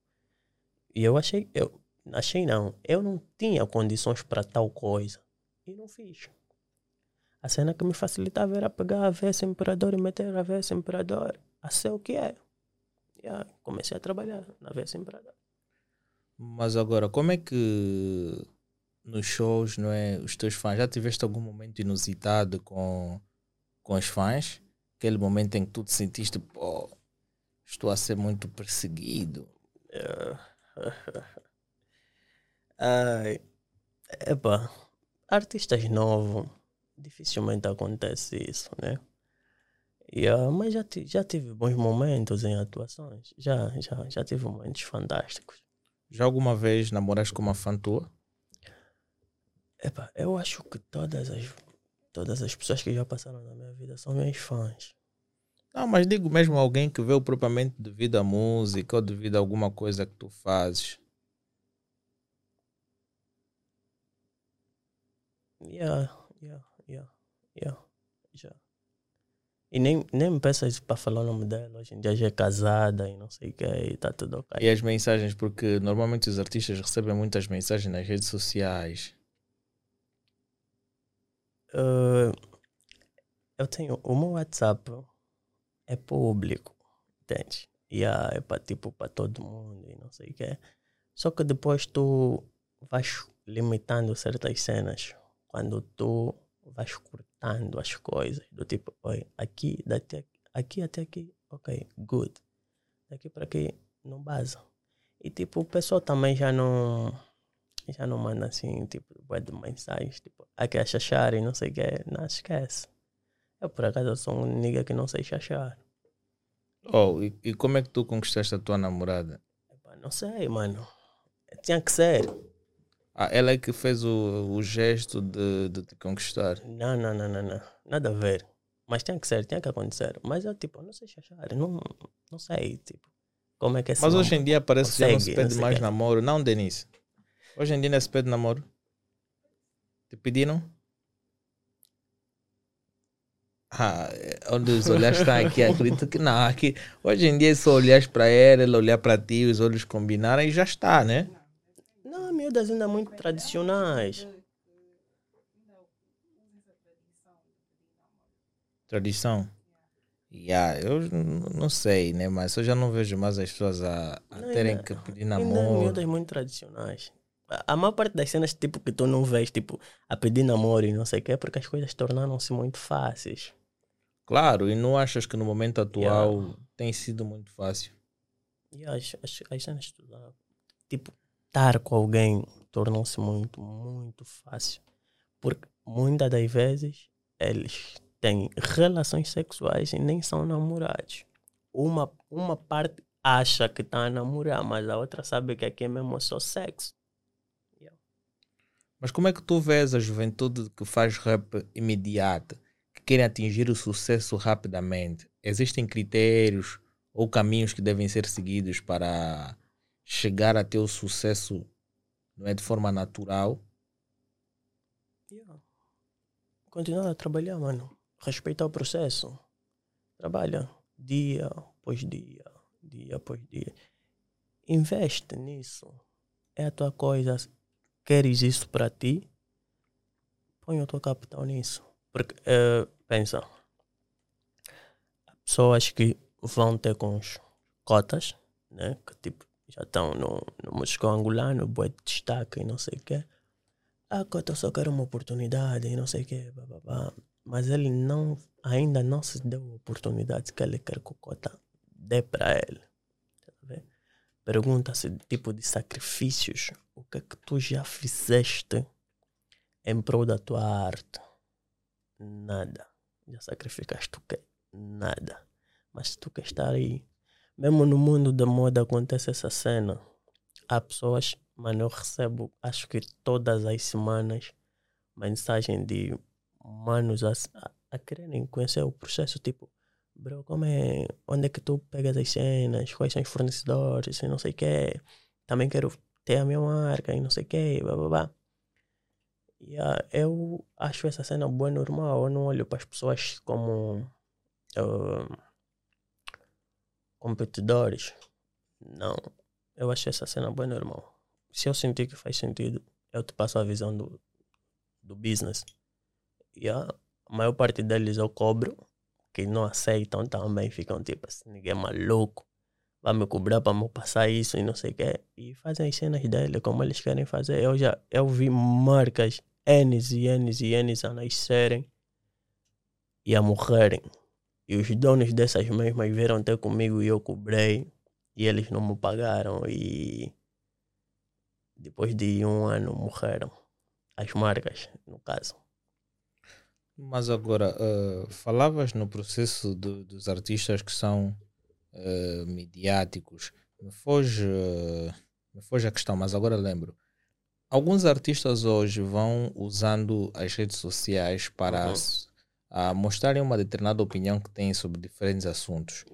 E eu achei, eu achei não, eu não tinha condições para tal coisa e não fiz. A cena que me facilitava era pegar a V S Imperador e meter a V S Imperador a ser o que é. E aí comecei a trabalhar na V S Imperador. Mas agora, como é que nos shows, não é, os teus fãs, já tiveste algum momento inusitado com, com os fãs? Aquele momento em que tu te sentiste, pô, estou a ser muito perseguido. Ai, epa, artistas novos. Dificilmente acontece isso, né? Yeah, mas já, t- já tive bons momentos em atuações. Já, já, já tive momentos fantásticos. Já alguma vez namoraste com uma fã tua? Epa, eu acho que todas as, todas as pessoas que já passaram na minha vida são meus fãs. Não, mas digo mesmo alguém que veio propriamente devido à música ou devido a alguma coisa que tu fazes. Yeah, yeah. Yeah, yeah, yeah. E nem, nem me peço isso para falar o nome dela. Hoje em dia já é casada e não sei o que, e está tudo ok. E as mensagens, porque normalmente os artistas recebem muitas mensagens nas redes sociais. Uh, eu tenho, o meu WhatsApp é público, entende? E é para tipo, para todo mundo e não sei o que. Só que depois tu vais limitando certas cenas quando tu vais cortando as coisas do tipo, oi, aqui, daqui, aqui até aqui, ok, good, daqui para aqui, não baza. E tipo, o pessoal também já não já não manda assim, tipo, de mensagens, tipo, aqui é chachar e não sei o que, não, esquece. Eu por acaso eu sou um nigga que não sei chachar. Oh, e, e como é que tu conquistaste a tua namorada? Epa, não sei, mano, tinha que ser. Ah, ela é que fez o, o gesto de, de te conquistar? Não, não, não, não, não. Nada a ver. Mas tinha que ser, tinha que acontecer. Mas eu, tipo, não sei chachar, não, não sei, tipo, como é que é. Mas hoje em dia parece consegue, que já não se pede não mais que... namoro. Não, Denise. Hoje em dia não se pede namoro. Te pediram? Ah, onde os olhares estão aqui, acredito que não. Aqui, hoje em dia só olhares para ela, ela olhar para ti, os olhos combinarem e já está, né? Não, miúdas ainda muito tradicionais. Tradição? Yeah, eu não sei, né? Mas eu já não vejo mais as pessoas a, a não, terem ainda, que pedir namoro. Ainda miúdas muito tradicionais. A, a maior parte das cenas tipo, que tu não vês tipo, a pedir namoro e não sei o que é porque as coisas tornaram-se muito fáceis. Claro, e não achas que no momento atual yeah. tem sido muito fácil? Yeah, as, as, as cenas, tipo, estar com alguém tornou-se muito, muito fácil. Porque muitas das vezes eles têm relações sexuais e nem são namorados. Uma, uma parte acha que está a namorar, mas a outra sabe que aqui mesmo é só sexo. Yeah. Mas como é que tu vês a juventude que faz rap imediato, que querem atingir o sucesso rapidamente? Existem critérios ou caminhos que devem ser seguidos para chegar a ter o sucesso, não é, de forma natural? Yeah. Continuar a trabalhar, mano. Respeitar o processo. Trabalha dia após dia, dia após dia. Investe nisso. É a tua coisa. Queres isso para ti? Põe o teu capital nisso. Porque, uh, pensa, há pessoas que vão ter com os cotas, né? Que tipo, já estão no, no músico angolano, boi de destaque e não sei o quê. Ah, Cota, eu só quero uma oportunidade e não sei o quê, blá, blá, blá. Mas ele não, ainda não se deu a oportunidade que ele quer que o Cota dê para ele. Tá, pergunta-se, tipo, de sacrifícios. O que é que tu já fizeste em prol da tua arte? Nada. Já sacrificaste o quê? Nada. Mas se tu quer estar aí... Mesmo no mundo da moda acontece essa cena. Há pessoas... Mano, eu recebo, acho que todas as semanas, mensagem de manos a, a quererem conhecer o processo. Tipo, bro, como é, onde é que tu pegas as cenas? Quais são os fornecedores? E não sei o quê. Também quero ter a minha marca e não sei o quê. Blá, blá, blá. E uh, eu acho essa cena boa, normal. Eu não olho para as pessoas como uh, competidores. Não. Eu acho essa cena boa, normal. Se eu sentir que faz sentido, eu te passo a visão do, do business. E a maior parte deles eu cobro, que não aceitam também, ficam tipo assim, ninguém é maluco, vai me cobrar para me passar isso e não sei o quê. E fazem as cenas deles como eles querem fazer. Eu já eu vi marcas N's e N's e N's a nascerem e a morrerem. E os donos dessas mesmas vieram ter comigo e eu cobrei e eles não me pagaram e... Depois de um ano morreram as marcas, no caso. Mas agora, uh, falavas no processo do, dos artistas que são uh, midiáticos. Me foge, uh, me foge a questão, mas agora lembro. Alguns artistas hoje vão usando as redes sociais para uhum. a, a mostrarem uma determinada opinião que têm sobre diferentes assuntos.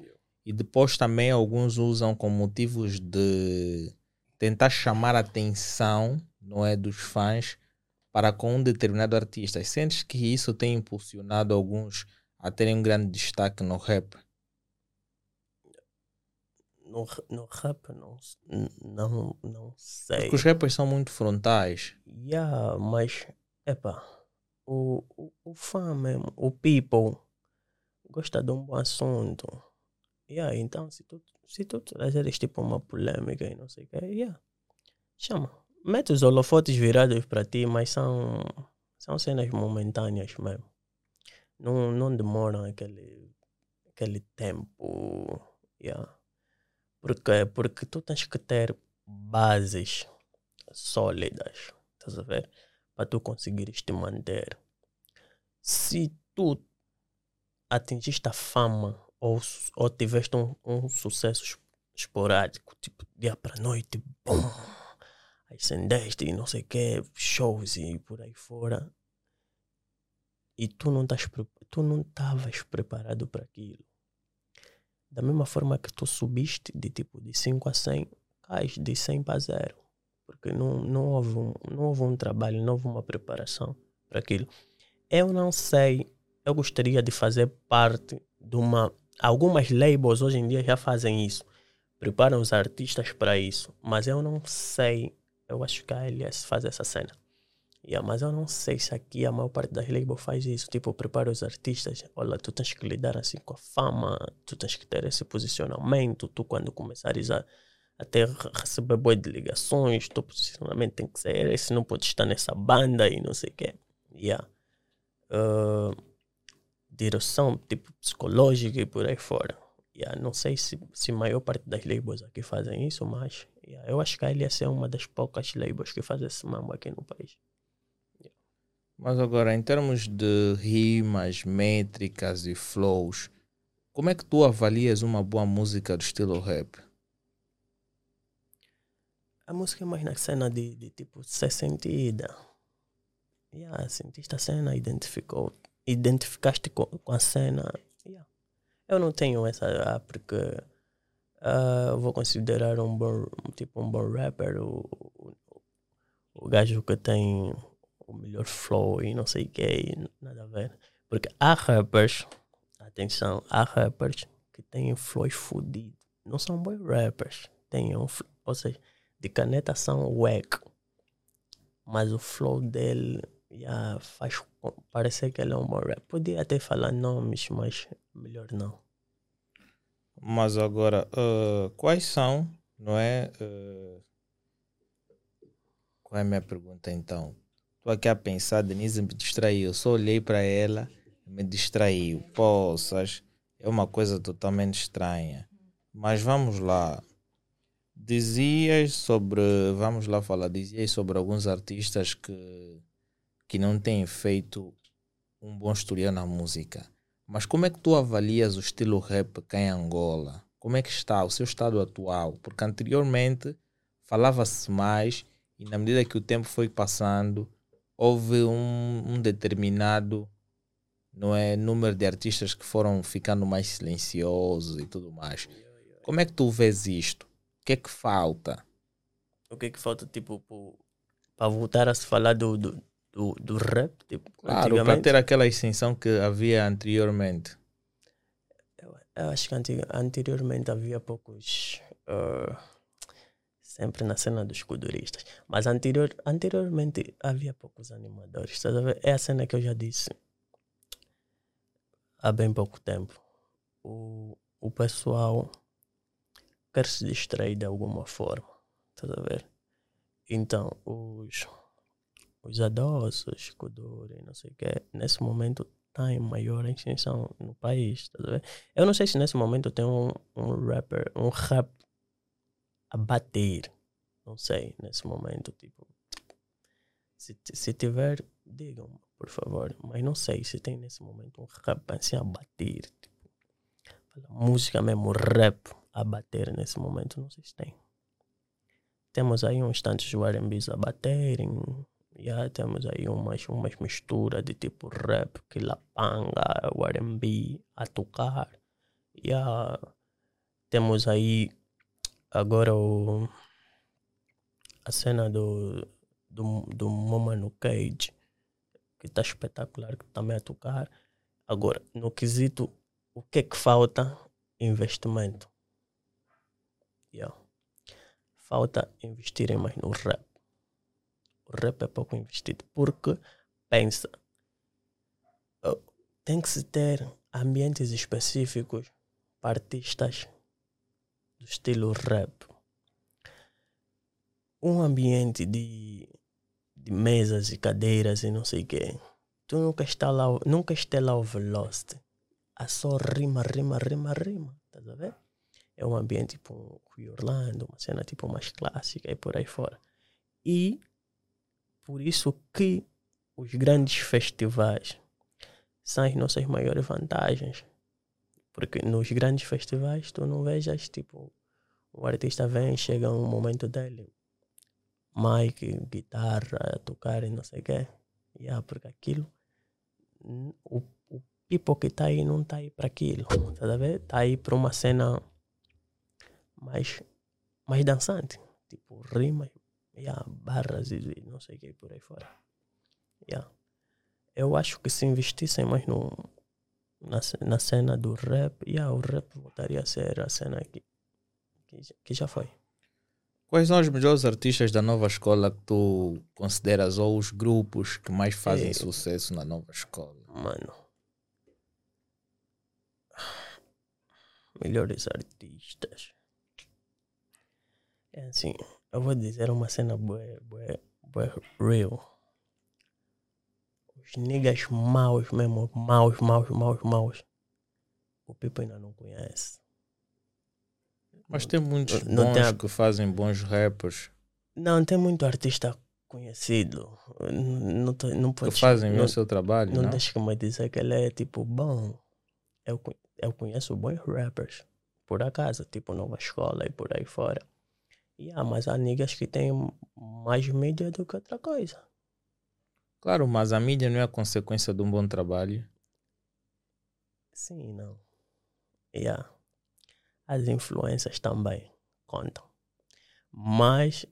E depois também alguns usam com motivos de... tentar chamar a atenção, não é, dos fãs para com um determinado artista. Sentes que isso tem impulsionado alguns a terem um grande destaque no rap? No, no rap não, não, não sei. Porque os rappers são muito frontais. Yeah, mas, epa, o, o, o fã mesmo, o people, gosta de um bom assunto. Yeah, então, se tu Se tu trazeres tipo uma polêmica e não sei o que, yeah. Chama. Mete os holofotes virados para ti, mas são, são cenas momentâneas mesmo. Não, não demoram aquele, aquele tempo. Yeah. Porque, porque tu tens que ter bases sólidas, estás a ver? Para tu conseguires te manter. Se tu atingiste a fama, Ou, ou tiveste um, um sucesso esporádico, tipo, dia para noite, bom, ascendeste e não sei o que, shows e por aí fora. E tu não estás, tu não estavas preparado para aquilo. Da mesma forma que tu subiste de tipo de cinco a cem, cais de cem para zero. Porque não, não, houve um, não houve um trabalho, não houve uma preparação para aquilo. Eu não sei, eu gostaria de fazer parte de uma... Algumas labels hoje em dia já fazem isso. Preparam os artistas para isso. Mas eu não sei. Eu acho que a L S faz essa cena. Yeah, mas eu não sei se aqui a maior parte das labels faz isso. Tipo, prepara os artistas. Olha, tu tens que lidar assim com a fama. Tu tens que ter esse posicionamento. Tu, quando começares a, a ter, receber boas ligações, teu posicionamento tem que ser esse. Não pode estar nessa banda e não sei o quê. Yeah. Uh, direção tipo psicológica e por aí fora. Yeah, não sei se, se a maior parte das labels aqui fazem isso, mas yeah, eu acho que a L S é uma das poucas labels que faz esse mambo aqui no país. Yeah. Mas agora, em termos de rimas, métricas e flows, como é que tu avalias uma boa música do estilo rap? A música é mais na cena de, de tipo ser sentida. Yeah, sentiste a cena, identificou, identificaste com, com a cena. Yeah. Eu não tenho essa, ah, porque uh, vou considerar um bom, tipo um bom rapper o, o, o gajo que tem o melhor flow e não sei o que, nada a ver. Porque há rappers, atenção, há rappers que têm flows fodidos. Não são bons rappers, têm um flow, ou seja, de caneta são wack, mas o flow dele já faz parecer que ele é um bom rap. Podia até falar nomes, mas melhor não. Mas agora, uh, quais são, não é? Uh, qual é a minha pergunta então? Estou aqui a pensar, Denise me distraiu, só olhei para ela, me distraiu. Poças, é uma coisa totalmente estranha. Mas vamos lá. Dizias sobre, vamos lá falar, dizias sobre alguns artistas que, que não têm feito um bom historial na música. Mas como é que tu avalias o estilo rap cá em Angola? Como é que está o seu estado atual? Porque anteriormente falava-se mais e na medida que o tempo foi passando, houve um, um determinado, não é, número de artistas que foram ficando mais silenciosos e tudo mais. Como é que tu vês isto? O que é que falta? O que é que falta, tipo, para voltar a se falar do, do, do, do rap? Tipo, claro, para ter aquela extensão que havia anteriormente. Eu, eu acho que antigo, anteriormente havia poucos... Uh, sempre na cena dos culturistas. Mas anterior, anteriormente havia poucos animadores. É a cena que eu já disse há bem pouco tempo. O, o pessoal... quer se distrair de alguma forma, estás a ver? Então, os, os adultos, Kuduri, não sei o que, nesse momento está em maior extensão no país, estás a ver? Eu não sei se nesse momento tem um, um rapper, um rap a bater, não sei, nesse momento, tipo, se, se tiver, digam, por favor, mas não sei se tem nesse momento um rap assim a bater, tipo, música mesmo, rap a bater nesse momento, não sei se tem. Temos aí uns tantos R and B's a baterem, yeah, temos aí umas, umas misturas de tipo rap, que lapanga, R and B a tocar. Yeah. Temos aí agora o, a cena do, do, do Mama no Cage, que está espetacular, que também a tocar. Agora, no quesito, o que é que falta? Investimento. Yeah. Falta investirem mais no rap. O rap é pouco investido porque, pensa, oh, tem que se ter ambientes específicos para artistas do estilo rap. Um ambiente de, de mesas e cadeiras e não sei o quê. Tu nunca está lá, nunca está lá o Velost. É só rima, rima, rima, rima. Estás a ver? É um ambiente tipo Orlando, uma cena tipo mais clássica e por aí fora. E por isso que os grandes festivais são as nossas maiores vantagens. Porque nos grandes festivais tu não vejas, tipo, o artista vem, chega um momento dele, mic, guitarra, tocar e não sei o quê. Yeah, porque aquilo, o, o people que está aí não está aí para aquilo. Está aí para uma cena... mais, mais dançante, tipo rimas, yeah, barras e não sei o que por aí fora. Yeah. Eu acho que se investissem mais no, na, na cena do rap, yeah, o rap voltaria a ser a cena que, que, que já foi. Quais são os melhores artistas da nova escola que tu consideras ou os grupos que mais fazem e, sucesso na nova escola? Mano, melhores artistas. É assim, eu vou dizer uma cena bué, bué, bué real. Os Os niggas maus, meu irmão. Maus, maus, maus, maus. O Pipo ainda não conhece. Mas tem muitos não, bons tem a... que fazem bons rappers. Não, tem muito artista conhecido. Não, não, não pode, que fazem não, o seu trabalho, não? Não deixa que me dizer que ele é tipo bom. Eu, eu conheço bons rappers. Por acaso, tipo Nova Escola e por aí fora. Yeah, mas há niggas que têm mais mídia do que outra coisa. Claro, mas a mídia não é a consequência de um bom trabalho? Sim, não. Yeah. As influências também contam. Mas...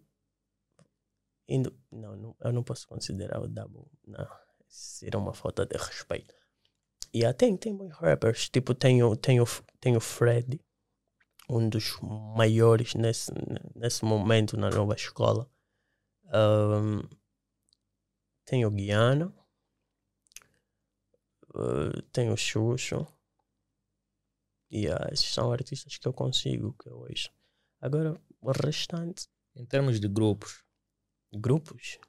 Indo, não, não, eu não posso considerar o Double. Não. Seria uma falta de respeito. E até tem, tem bons rappers. Tipo, tem o, tem o, tem o Fred, um dos maiores nesse, nesse momento na Nova Escola. Um, tem o Guiana. Uh, tem o Xuxo. E yeah, esses são artistas que eu consigo, que eu ouço. Agora, o restante... Em termos de grupos, grupos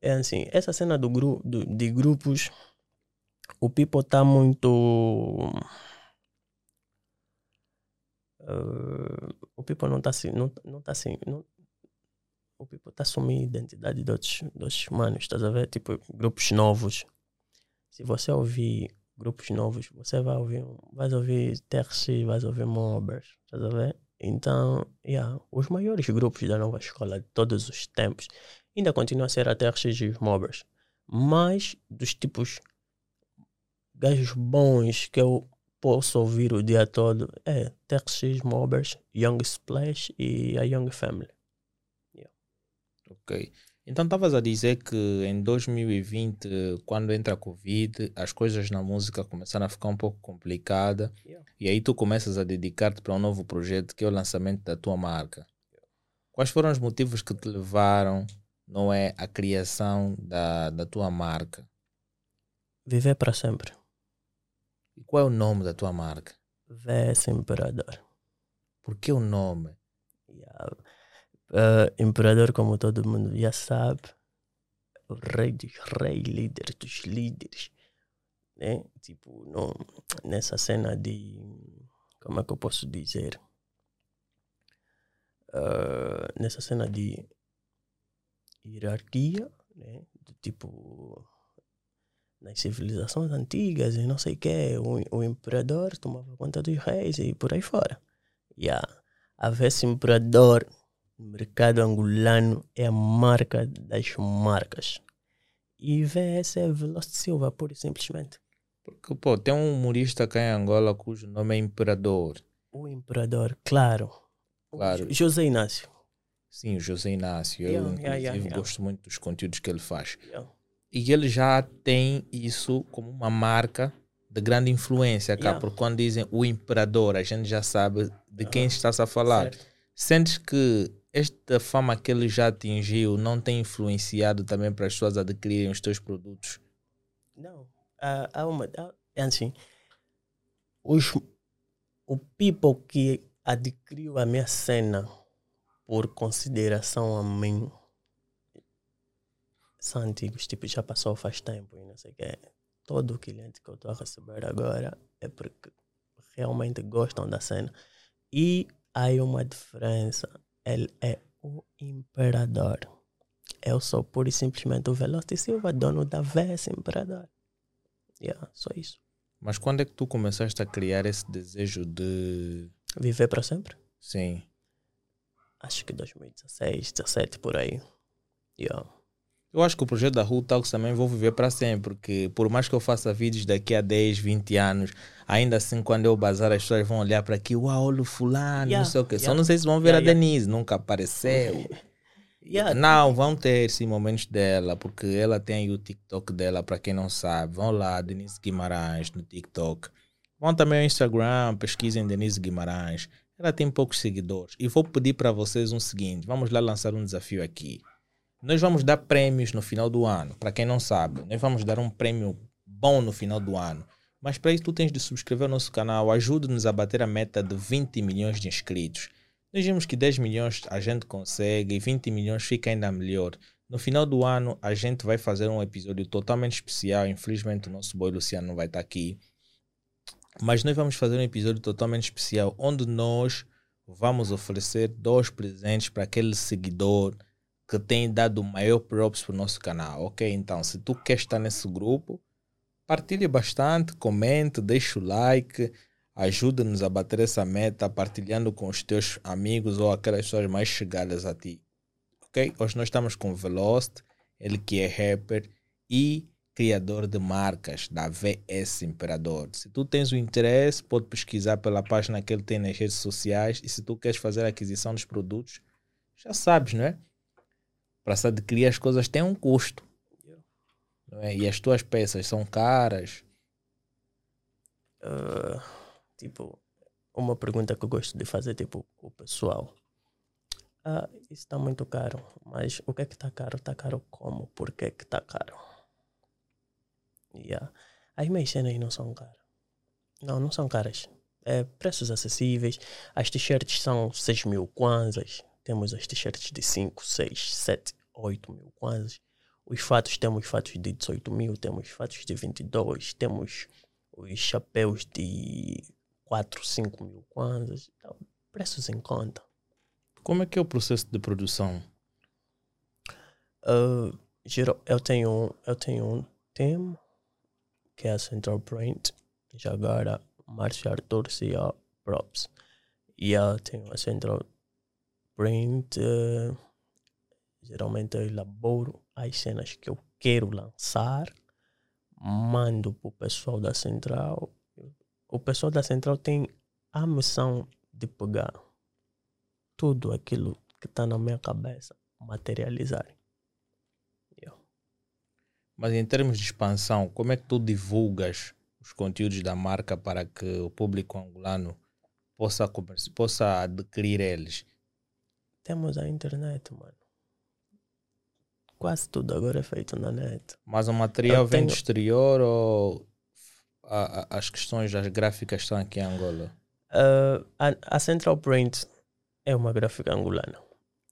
é assim, essa cena do grupo do, de grupos, o people tá muito uh, o people não tá assim, não, não tá assim não, o people tá assumindo a identidade dos, dos manos, estás a ver? Tipo, grupos novos, se você ouvir grupos novos, você vai ouvir vai ouvir T R X, vai ouvir Mobbers, estás a ver? Então, yeah, os maiores grupos da Nova Escola de todos os tempos ainda continuam a ser a T R X e os Mobbers. Mas dos tipos gajos bons que eu posso ouvir o dia todo é T R X, Mobbers, Young Splash e a Young Family. Yeah. Ok. Então estavas a dizer que em dois mil e vinte, quando entra a Covid, as coisas na música começaram a ficar um pouco complicadas. Yeah. E aí tu começas a dedicar-te para um novo projeto, que é o lançamento da tua marca. Yeah. Quais foram os motivos que te levaram, não é, à criação da, da tua marca? Viver para sempre. E qual é o nome da tua marca? V S Imperador. Por que o nome? Yeah. Uh, Imperador, como todo mundo já sabe, o rei dos reis, líder dos líderes, né? Tipo, não, nessa cena de, como é que eu posso dizer, uh, nessa cena de hierarquia, né? Do tipo, nas civilizações antigas e não sei o que, o imperador tomava conta dos reis e por aí fora. E a V S Imperador, mercado angolano, é a marca das marcas. E V S é Velost Silva, pura e simplesmente. Porque, pô, tem um humorista aqui em Angola cujo nome é Imperador. O Imperador, claro. claro. José Inácio. Sim, o José Inácio. Eu, yeah, inclusive, yeah, yeah, gosto yeah. muito dos conteúdos que ele faz. Yeah. E ele já tem isso como uma marca de grande influência cá. Yeah. Porque quando dizem o Imperador, a gente já sabe de quem uh-huh. está-se a falar. Certo. Sentes que esta fama que ele já atingiu não tem influenciado também para as pessoas adquirirem os teus produtos? Não. Há, há uma... Há, é assim. Os, o people que adquiriu a minha cena por consideração a mim são antigos. Tipo, já passou faz tempo e não sei o que. Todo cliente que eu estou a receber agora é porque realmente gostam da cena. E há uma diferença. Ele é o Imperador. Eu sou pura e simplesmente o Velost Silva, dono da V S Imperador. Yeah, só isso. Mas quando é que tu começaste a criar esse desejo de... Viver para sempre? Sim. Acho que dois mil e dezesseis, dois mil e dezessete, por aí. Yeah. Eu acho que o projeto da Hoo'Man Talks também vou viver para sempre, porque por mais que eu faça vídeos daqui a dez, vinte anos, ainda assim quando eu bazar as pessoas vão olhar para aqui, uau, olha o fulano, yeah, não sei o quê. Yeah. Só não sei se vão ver yeah, a yeah. Denise, nunca apareceu. yeah. Não, vão ter sim momentos dela, porque ela tem aí o TikTok dela, para quem não sabe, vão lá, Denise Guimarães no TikTok. Vão também ao Instagram, pesquisem Denise Guimarães. Ela tem poucos seguidores. E vou pedir para vocês um seguinte, vamos lá lançar um desafio aqui. Nós vamos dar prêmios no final do ano. Para quem não sabe, nós vamos dar um prêmio bom no final do ano. Mas para isso tu tens de subscrever o nosso canal. Ajude-nos a bater a meta de vinte milhões de inscritos. Nós vimos que dez milhões a gente consegue e vinte milhões fica ainda melhor. No final do ano, a gente vai fazer um episódio totalmente especial. Infelizmente, o nosso boy Luciano não vai estar aqui. Mas nós vamos fazer um episódio totalmente especial, onde nós vamos oferecer dois presentes para aquele seguidor que tem dado o maior props para o nosso canal, ok? Então, se tu quer estar nesse grupo, partilhe bastante, comente, deixa o like, ajuda-nos a bater essa meta partilhando com os teus amigos ou aquelas pessoas mais chegadas a ti, ok? Hoje nós estamos com o Velost, ele que é rapper e criador de marcas da V S Imperador. Se tu tens o interesse, pode pesquisar pela página que ele tem nas redes sociais, e se tu queres fazer a aquisição dos produtos, já sabes, não é? Para se adquirir as coisas tem um custo, não é? E as tuas peças são caras. Uh, tipo, uma pergunta que eu gosto de fazer, tipo, o pessoal. Ah, isso está muito caro, mas o que é que está caro? Está caro como? Por que é que está caro? Yeah. As minhas cenas não são caras. Não, não são caras. É, preços acessíveis. As t-shirts são seis mil kwanzas. Temos as t-shirts de cinco, seis, sete, oito mil kwanzas. Os fatos, temos fatos de dezoito mil, temos fatos de vinte e dois, temos os chapéus de quatro, cinco mil kwanzas. Então, preços em conta. Como é que é o processo de produção? Uh, geral, eu tenho, eu tenho um time, que é a Central Print, já agora Márcio Arthur e a Props. E eu tenho a Central Print... Uh, geralmente eu elaboro as cenas que eu quero lançar, mando para o pessoal da Central. O pessoal da Central tem a missão de pegar tudo aquilo que está na minha cabeça, materializar. Eu. Mas em termos de expansão, como é que tu divulgas os conteúdos da marca para que o público angolano possa, possa adquirir eles? Temos a internet, mano. Quase tudo agora é feito na net. Mas o material eu vem tenho... do exterior, ou a, a, as questões das gráficas estão aqui em Angola? Uh, a, a Central Print é uma gráfica angolana.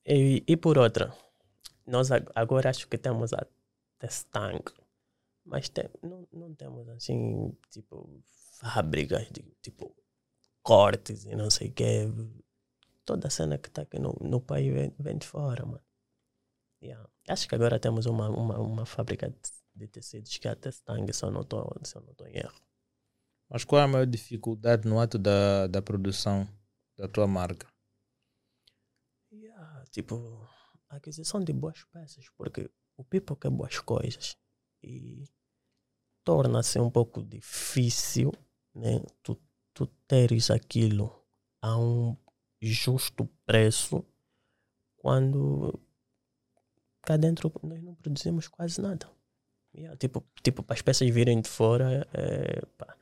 E, e por outra, nós agora acho que temos a Testang. Mas tem, não, não temos assim, tipo, fábricas de tipo, cortes e não sei o quê. Toda a cena que está aqui no, no país vem, vem de fora, mano. Yeah. Acho que agora temos uma, uma, uma fábrica de tecidos que é a Testang, se eu não estou em erro. Mas qual é a maior dificuldade no ato da, da produção da tua marca? Yeah, tipo, a aquisição de boas peças, porque o people quer boas coisas e torna-se um pouco difícil, né? Tu, tu teres aquilo a um justo preço quando... cá dentro nós não produzimos quase nada. Yeah, tipo, tipo, para as peças virem de fora, é, pá,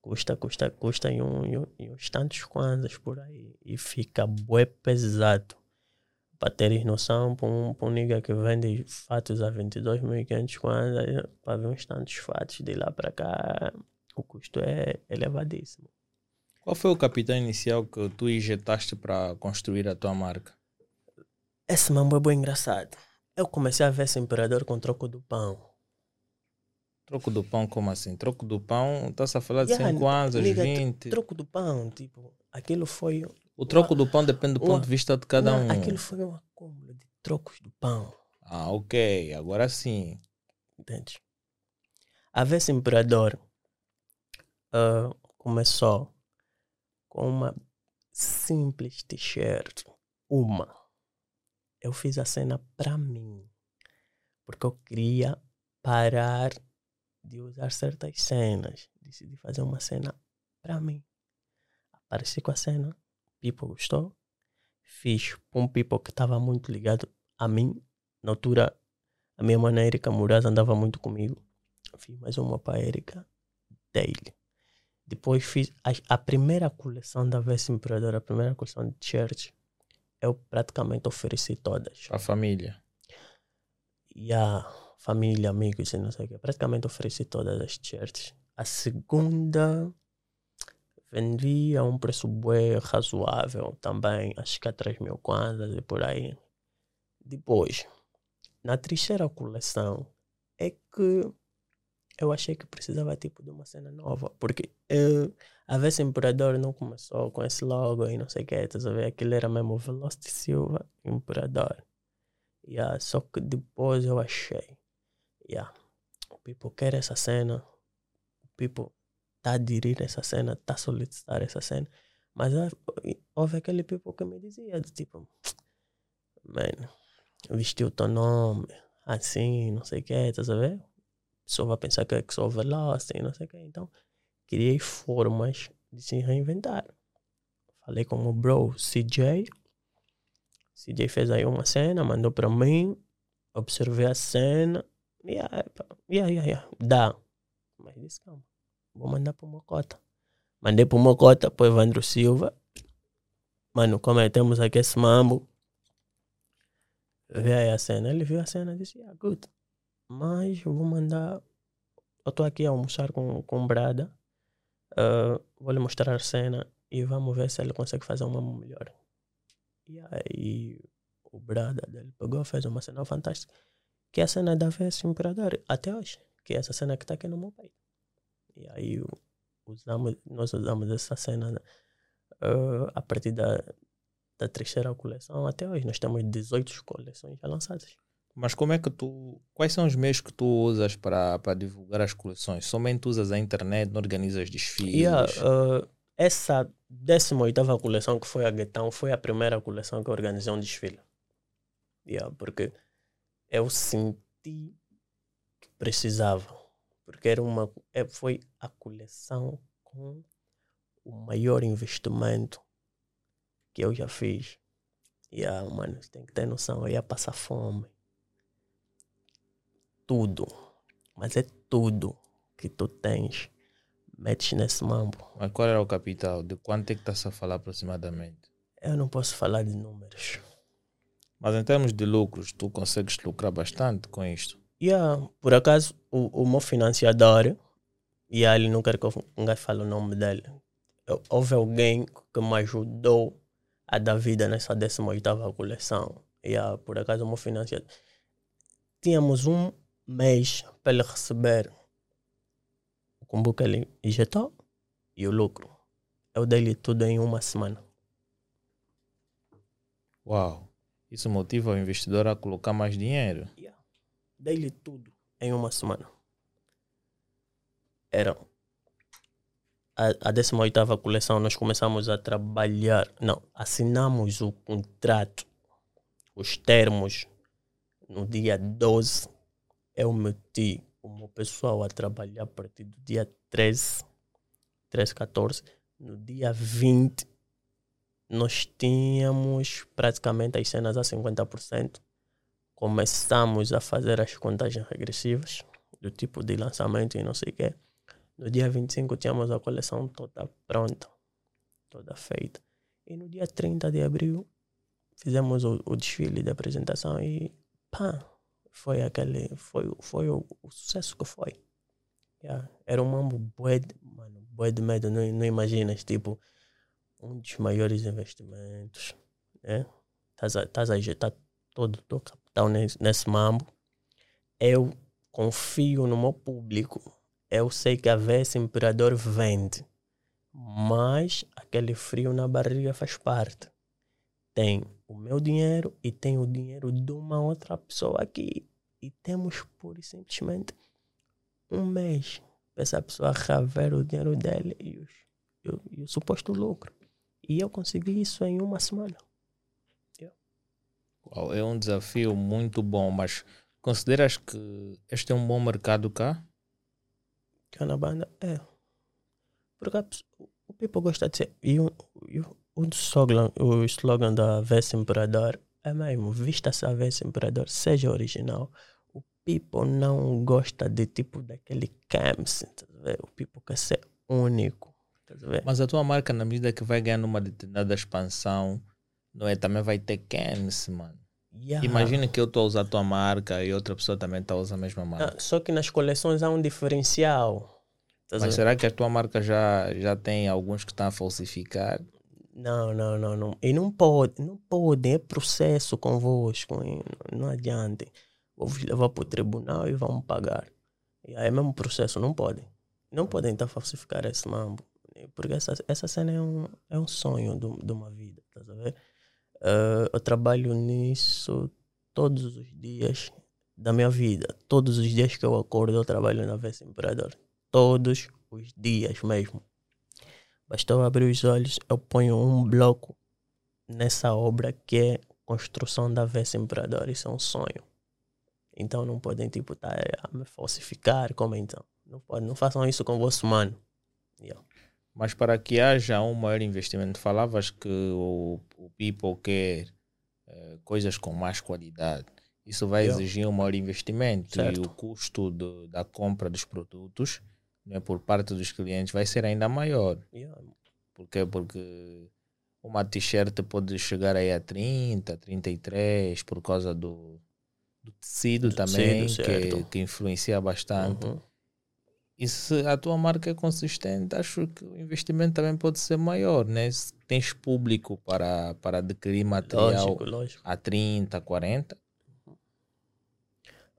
custa, custa, custa em, um, em, um, em uns tantos kwanzas por aí. E fica bué pesado. Para teres noção, para um, um nigga que vende fatos a vinte e dois mil e quinhentos kwanzas, para ver uns tantos fatos de lá para cá, o custo é elevadíssimo. Qual foi o capital inicial que tu injetaste para construir a tua marca? Esse mambo é bem engraçado. Eu comecei a ver esse Imperador com troco do pão. Troco do pão, como assim? Troco do pão, está-se a falar de yeah, cinco anos, vinte. Troco do pão, tipo, aquilo foi... O troco uma, do pão depende do uma, ponto de vista de cada não, um. Aquilo foi um acúmulo de trocos do pão. Ah, ok, agora sim. Entende? A V S Imperador uh, começou com uma simples t-shirt. Uma. Eu fiz a cena para mim, porque eu queria parar de usar certas cenas. Decidi fazer uma cena para mim. Apareci com a cena, o people gostou. Fiz um people que estava muito ligado a mim. Na altura, a minha mãe, a Erika Muraz, andava muito comigo. Fiz mais uma para a Erika, dele. Depois fiz a, a primeira coleção da V S Imperador, a primeira coleção de t-shirts. Eu praticamente ofereci todas. A família? E a família, amigos e não sei o que. Praticamente ofereci todas as t-shirts. A segunda vendi a um preço bem razoável também. Acho que a três mil kwanzas e por aí. Depois, na terceira coleção é que eu achei que precisava tipo de uma cena nova, porque eu, a V S Imperador não começou com esse logo e não sei o que, tu sabe, aquilo era mesmo Velost Silva Imperador. Yeah, só que depois eu achei, yeah, o people quer essa cena, o people tá a aderir essa cena, tá a solicitar essa cena, mas houve aquele people que me dizia, tipo, mano, vestiu o teu nome, assim, não sei o que, tá sabendo? A pessoa vai pensar que é que sou veloz, assim, não sei o que, então, criei formas de se reinventar. Falei com o bro C J, C J fez aí uma cena, mandou para mim, observei a cena, e yeah, yeah, yeah, yeah. Dá. Mas disse, calma, vou mandar para o Mocota. Mandei para o Mocota, para o Evandro Silva. Mano, como é, temos aqui esse mambo. Vê aí a cena, ele viu a cena e disse, yeah, good. Mas vou mandar, eu estou aqui a almoçar com o Brada, uh, vou lhe mostrar a cena e vamos ver se ele consegue fazer uma melhor. E aí o Brada dele pegou, fez uma cena fantástica, que é a cena da V S Imperador até hoje, que é essa cena que está aqui no meu peito. E aí usamos, nós usamos essa cena uh, a partir da, da terceira coleção até hoje. Nós temos dezoito coleções já lançadas. Mas como é que tu, quais são os meios que tu usas para divulgar as coleções? Somente usas a internet, não organizas desfiles? Yeah, uh, essa décima oitava coleção, que foi a Guetão, foi a primeira coleção que eu organizei um desfile. Yeah, porque eu senti que precisava. Porque era uma, foi a coleção com o maior investimento que eu já fiz. Yeah, mano, tem que ter noção, eu ia passar fome. Tudo. Mas é tudo que tu tens. Metes nesse mambo. Mas qual era o capital? De quanto é que estás a falar aproximadamente? Eu não posso falar de números. Mas em termos de lucros, tu consegues lucrar bastante com isto? Yeah, por acaso, o, o meu financiador, e ele não quer que eu ninguém fale o nome dele. Houve alguém que me ajudou a dar vida nessa décima oitava coleção. Yeah, por acaso, o meu financiador. Tínhamos um mês para ele receber o combo que ele injetou e o lucro. Eu dei-lhe tudo em uma semana. Uau! Isso motiva o investidor a colocar mais dinheiro? Yeah. Dei-lhe tudo em uma semana. Era a, a décima oitava coleção, nós começamos a trabalhar. Não, assinamos o contrato, os termos. No dia doze, eu meti o meu pessoal a trabalhar a partir do dia treze, treze, catorze. No dia vinte, nós tínhamos praticamente as cenas a cinquenta por cento. Começamos a fazer as contagens regressivas, do tipo de lançamento e não sei o quê. No dia vinte e cinco, tínhamos a coleção toda pronta, toda feita. E no dia trinta de abril, fizemos o, o desfile da apresentação e... Pá, foi aquele, foi, foi o, o sucesso que foi. Yeah. Era um mambo bué de, mano, bué de medo, não, não imaginas, tipo, um dos maiores investimentos, né? Estás a, estás a injetar todo o teu capital nesse, nesse mambo. Eu confio no meu público, eu sei que a V S Imperador vende, mas aquele frio na barriga faz parte. Tem o meu dinheiro e tem o dinheiro de uma outra pessoa aqui. E temos pura e simplesmente um mês para essa pessoa rever o dinheiro dela e, os, e, o, e o suposto lucro. E eu consegui isso em uma semana. Yeah. Uau, é um desafio muito bom, mas consideras que este é um bom mercado cá? Cá na banda? É. Porque a, o people gosta de ser... E eu, eu, O slogan, o slogan da V S Imperador é mesmo, vista-se a V S Imperador, seja original. O people não gosta de tipo daquele camps, tá vendo? O people quer ser único, tá vendo? Mas a tua marca, na medida que vai ganhando uma determinada expansão, não é? Também vai ter camps, mano. Yeah. Imagina que eu estou a usar a tua marca e outra pessoa também está a usar a mesma marca. Ah, só que nas coleções há um diferencial. Tá. Mas será que a tua marca já, já tem alguns que estão a falsificar? Não, não, não, não. E não podem, não pode, é processo convosco, não adianta. vou vos levar para o tribunal e vão me pagar. E aí é mesmo processo, não podem. Não podem tentar falsificar esse mambo. Porque essa, essa cena é um, é um sonho do, de uma vida, tá sabendo? Uh, eu trabalho nisso todos os dias da minha vida. Todos os dias que eu acordo, eu trabalho na V S Imperador. Todos os dias mesmo. Bastou abrir os olhos, eu ponho um bloco nessa obra que é construção da V S Imperador. Isso é um sonho. Então não podem, tipo, tá, me falsificar, como então? Não pode, não façam isso com o vosso mano. Yeah. Mas para que haja um maior investimento, falavas que o, o people quer uh, coisas com mais qualidade. Isso vai yeah. exigir um maior investimento. Certo. E o custo do, da compra dos produtos, né, por parte dos clientes vai ser ainda maior. Yeah. Por quê? Porque uma t-shirt pode chegar aí a trinta, trinta e três por causa do, do tecido do também, tecido, que, que influencia bastante. Uhum. E se a tua marca é consistente, acho que o investimento também pode ser maior, né? Se tens público para, para adquirir material, lógico, lógico, a trinta, quarenta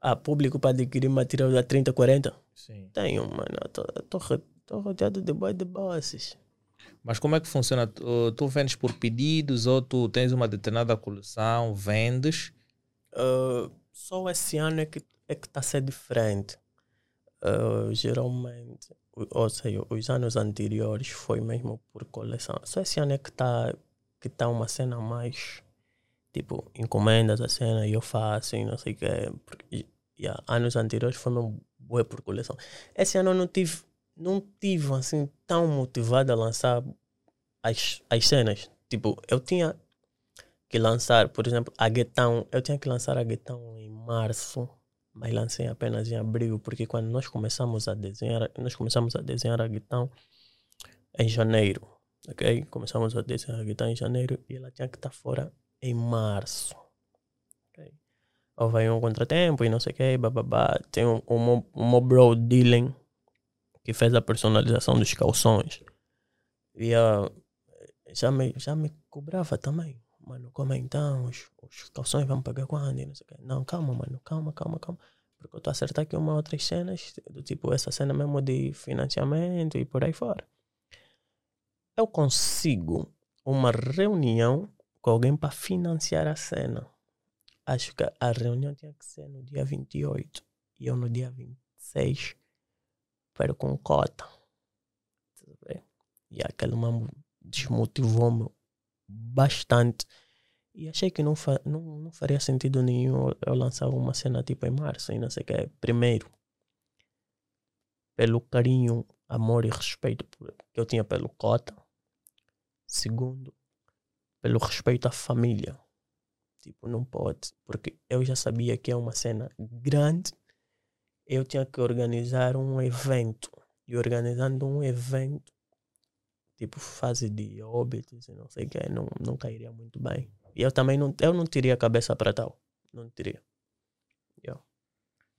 Ah, público para adquirir material a trinta, quarenta Sim. Tenho, mano. Estou rodeado de boy de bosses. Mas como é que funciona? Tu, tu vendes por pedidos ou tu tens uma determinada coleção, vendes? Uh, só esse ano é que é que está a ser diferente. Uh, geralmente, ou seja, os anos anteriores foi mesmo por coleção. Só esse ano é que está que tá uma cena mais, tipo, encomendas a cena e eu faço e não sei o que. Yeah, anos anteriores foi mesmo boa por coleção. Esse ano eu não tive, não tive assim, tão motivado a lançar as, as cenas. Tipo, eu tinha que lançar, por exemplo, a Guetão. Eu tinha que lançar a Guetão em março. Mas lancei apenas em abril, porque quando nós começamos a desenhar, nós começamos a desenhar a guitarra em janeiro, ok? Começamos a desenhar a guitarra em janeiro e ela tinha que estar fora em março, ok? Houve um contratempo e não sei o que, bababá. Tem um, um, um meu bro Dylan, que fez a personalização dos calções. E uh, já, me, já me cobrava também. Mano, como é então? Os, os calções vão pagar quando? E não sei o que. Não, calma, mano. Calma, calma, calma. Porque eu estou a acertar aqui uma outras cenas, do tipo essa cena mesmo de financiamento e por aí fora. Eu consigo uma reunião com alguém para financiar a cena. Acho que a reunião tinha que ser no dia vinte e oito E eu no dia vinte e seis Pero com cota. E aquele mambo desmotivou-me bastante. E achei que não, fa- não, não faria sentido nenhum eu lançar uma cena tipo em março e não sei o que. Primeiro, pelo carinho, amor e respeito que eu tinha pelo Cota. Segundo, pelo respeito à família. Tipo, não pode. Porque eu já sabia que é uma cena grande. Eu tinha que organizar um evento. E organizando um evento, tipo, fase de óbitos e não sei o que, não, não cairia muito bem. E eu também não, eu não teria cabeça para tal. Não teria. Eu.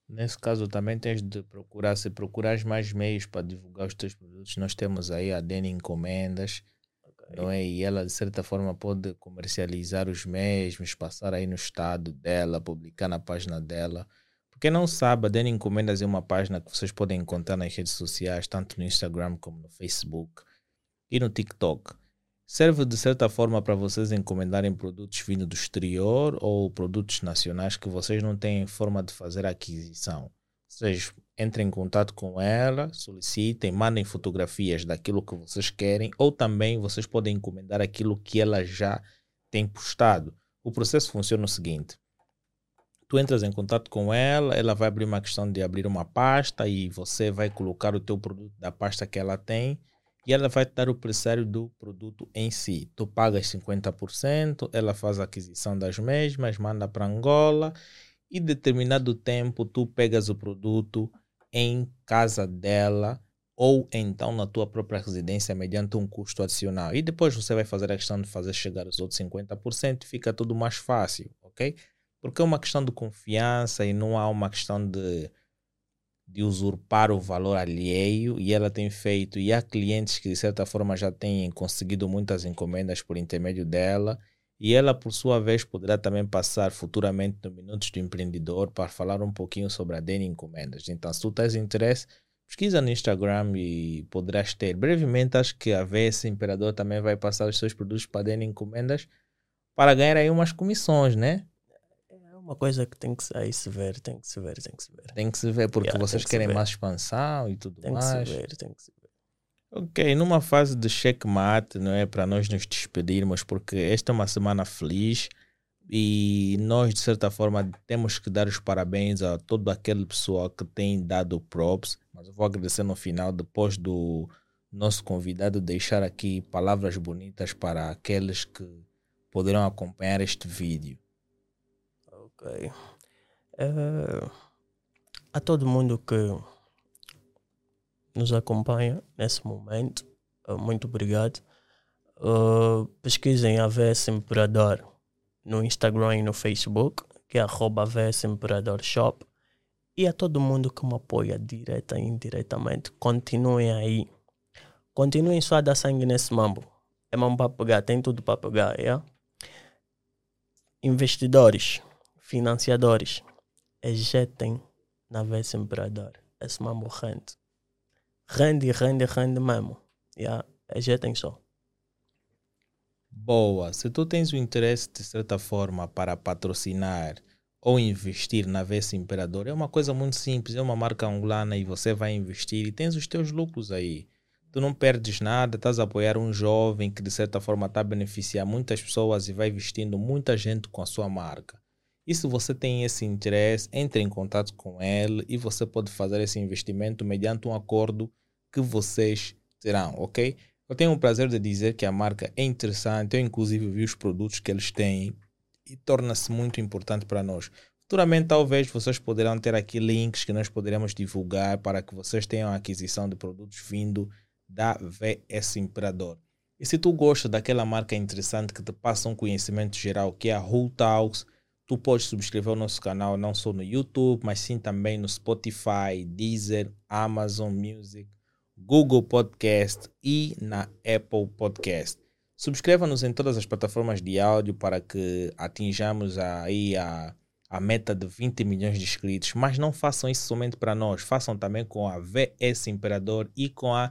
Nesse caso também tens de procurar, se procurares mais meios para divulgar os teus produtos. Nós temos aí a Deni Encomendas, okay, não é? E ela de certa forma pode comercializar os mesmos, passar aí no estado dela, publicar na página dela. Porque não sabe, a Deni Encomendas é uma página que vocês podem encontrar nas redes sociais, tanto no Instagram como no Facebook e no TikTok. Serve de certa forma para vocês encomendarem produtos vindo do exterior ou produtos nacionais que vocês não têm forma de fazer a aquisição. Vocês entrem em contato com ela, solicitem, mandem fotografias daquilo que vocês querem, ou também vocês podem encomendar aquilo que ela já tem postado. O processo funciona o seguinte: tu entras em contato com ela, ela vai abrir uma questão de abrir uma pasta e você vai colocar o teu produto da pasta que ela tem. E ela vai te dar o preço do produto em si. Tu pagas cinquenta por cento, ela faz a aquisição das mesmas, manda para Angola e determinado tempo tu pegas o produto em casa dela ou então na tua própria residência mediante um custo adicional. E depois você vai fazer a questão de fazer chegar os outros cinquenta por cento e fica tudo mais fácil, ok? Porque é uma questão de confiança e não há uma questão de... de usurpar o valor alheio, e ela tem feito, e há clientes que de certa forma já têm conseguido muitas encomendas por intermédio dela, E ela, por sua vez, poderá também passar futuramente no Minutos do Empreendedor para falar um pouquinho sobre a Deni Encomendas. Então, se tu tens interesse, pesquisa no Instagram e poderás ter. Brevemente, acho que a V S Imperador também vai passar os seus produtos para a Deni Encomendas para ganhar aí umas comissões, né? É uma coisa que tem que aí se ver, tem que se ver, tem que se ver. Tem que se ver, porque yeah, vocês que querem mais expansão e tudo tem mais. Tem que se ver, tem que se ver. Ok, numa fase de checkmate, não é, para nós nos despedirmos, porque esta é uma semana feliz e nós, de certa forma, temos que dar os parabéns a todo aquele pessoal que tem dado props, mas eu vou agradecer no final, depois do nosso convidado, deixar aqui palavras bonitas para aqueles que poderão acompanhar este vídeo. Ok. Uh, a todo mundo que nos acompanha nesse momento, muito obrigado. Uh, pesquisem a V S Imperador no Instagram e no Facebook, que é arroba V S Imperador Shop. E a todo mundo que me apoia direta e indiretamente, continuem aí. Continuem só a dar sangue nesse mambo. É mambo para pegar, tem tudo para pegar. Yeah? Investidores, financiadores, ejetem na V S Imperador. Esse mambo rende. Rende, rende, rende mesmo. Yeah, já tem só. Boa. Se tu tens o interesse, de certa forma, para patrocinar ou investir na V S Imperador, é uma coisa muito simples. É uma marca angolana e você vai investir e tens os teus lucros aí. Tu não perdes nada, estás a apoiar um jovem que, de certa forma, está a beneficiar muitas pessoas e vai vestindo muita gente com a sua marca. E se você tem esse interesse, entre em contato com ele e você pode fazer esse investimento mediante um acordo que vocês terão, ok? Eu tenho o prazer de dizer que a marca é interessante, eu inclusive vi os produtos que eles têm e torna-se muito importante para nós. Futuramente, talvez, vocês poderão ter aqui links que nós poderemos divulgar para que vocês tenham a aquisição de produtos vindo da V S Imperador. E se tu gosta daquela marca interessante que te passa um conhecimento geral, que é a Hoo'Man Talks, tu podes subscrever o nosso canal não só no YouTube, mas sim também no Spotify, Deezer, Amazon Music, Google Podcast e na Apple Podcast. Subscreva-nos em todas as plataformas de áudio para que atinjamos aí a, a meta de vinte milhões de inscritos. Mas não façam isso somente para nós, façam também com a V S Imperador e com a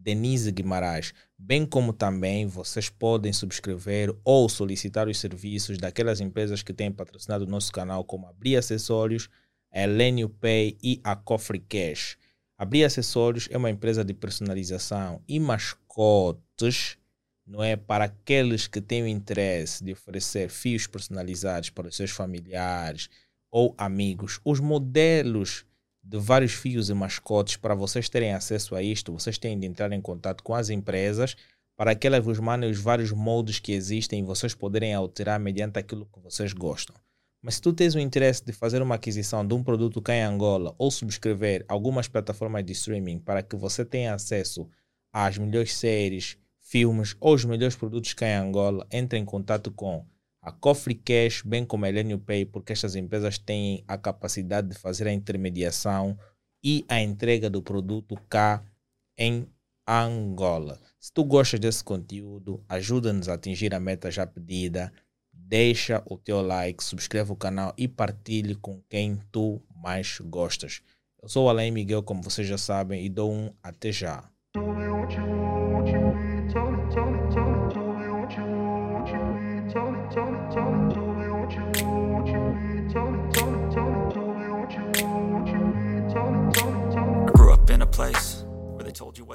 Denise Guimarães, bem como também vocês podem subscrever ou solicitar os serviços daquelas empresas que têm patrocinado o nosso canal, como Abrir Acessórios, a Elenio Pay e a Cofre Cash. Abrir Acessórios é uma empresa de personalização e mascotes, não é, para aqueles que têm o interesse de oferecer fios personalizados para os seus familiares ou amigos. Os modelos de vários fios e mascotes, para vocês terem acesso a isto, vocês têm de entrar em contato com as empresas para que elas vos mandem os vários moldes que existem e vocês poderem alterar mediante aquilo que vocês gostam. Mas se tu tens o interesse de fazer uma aquisição de um produto cá em Angola ou subscrever algumas plataformas de streaming para que você tenha acesso às melhores séries, filmes ou os melhores produtos cá em Angola, entre em contato com a Cofre Cash, bem como a Elenio Pay, porque estas empresas têm a capacidade de fazer a intermediação e a entrega do produto cá em Angola. Se tu gostas desse conteúdo, ajuda-nos a atingir a meta já pedida, deixa o teu like, subscreve o canal e partilhe com quem tu mais gostas. Eu sou o Alain Miguel, como vocês já sabem, e dou um até já. Place where they told you what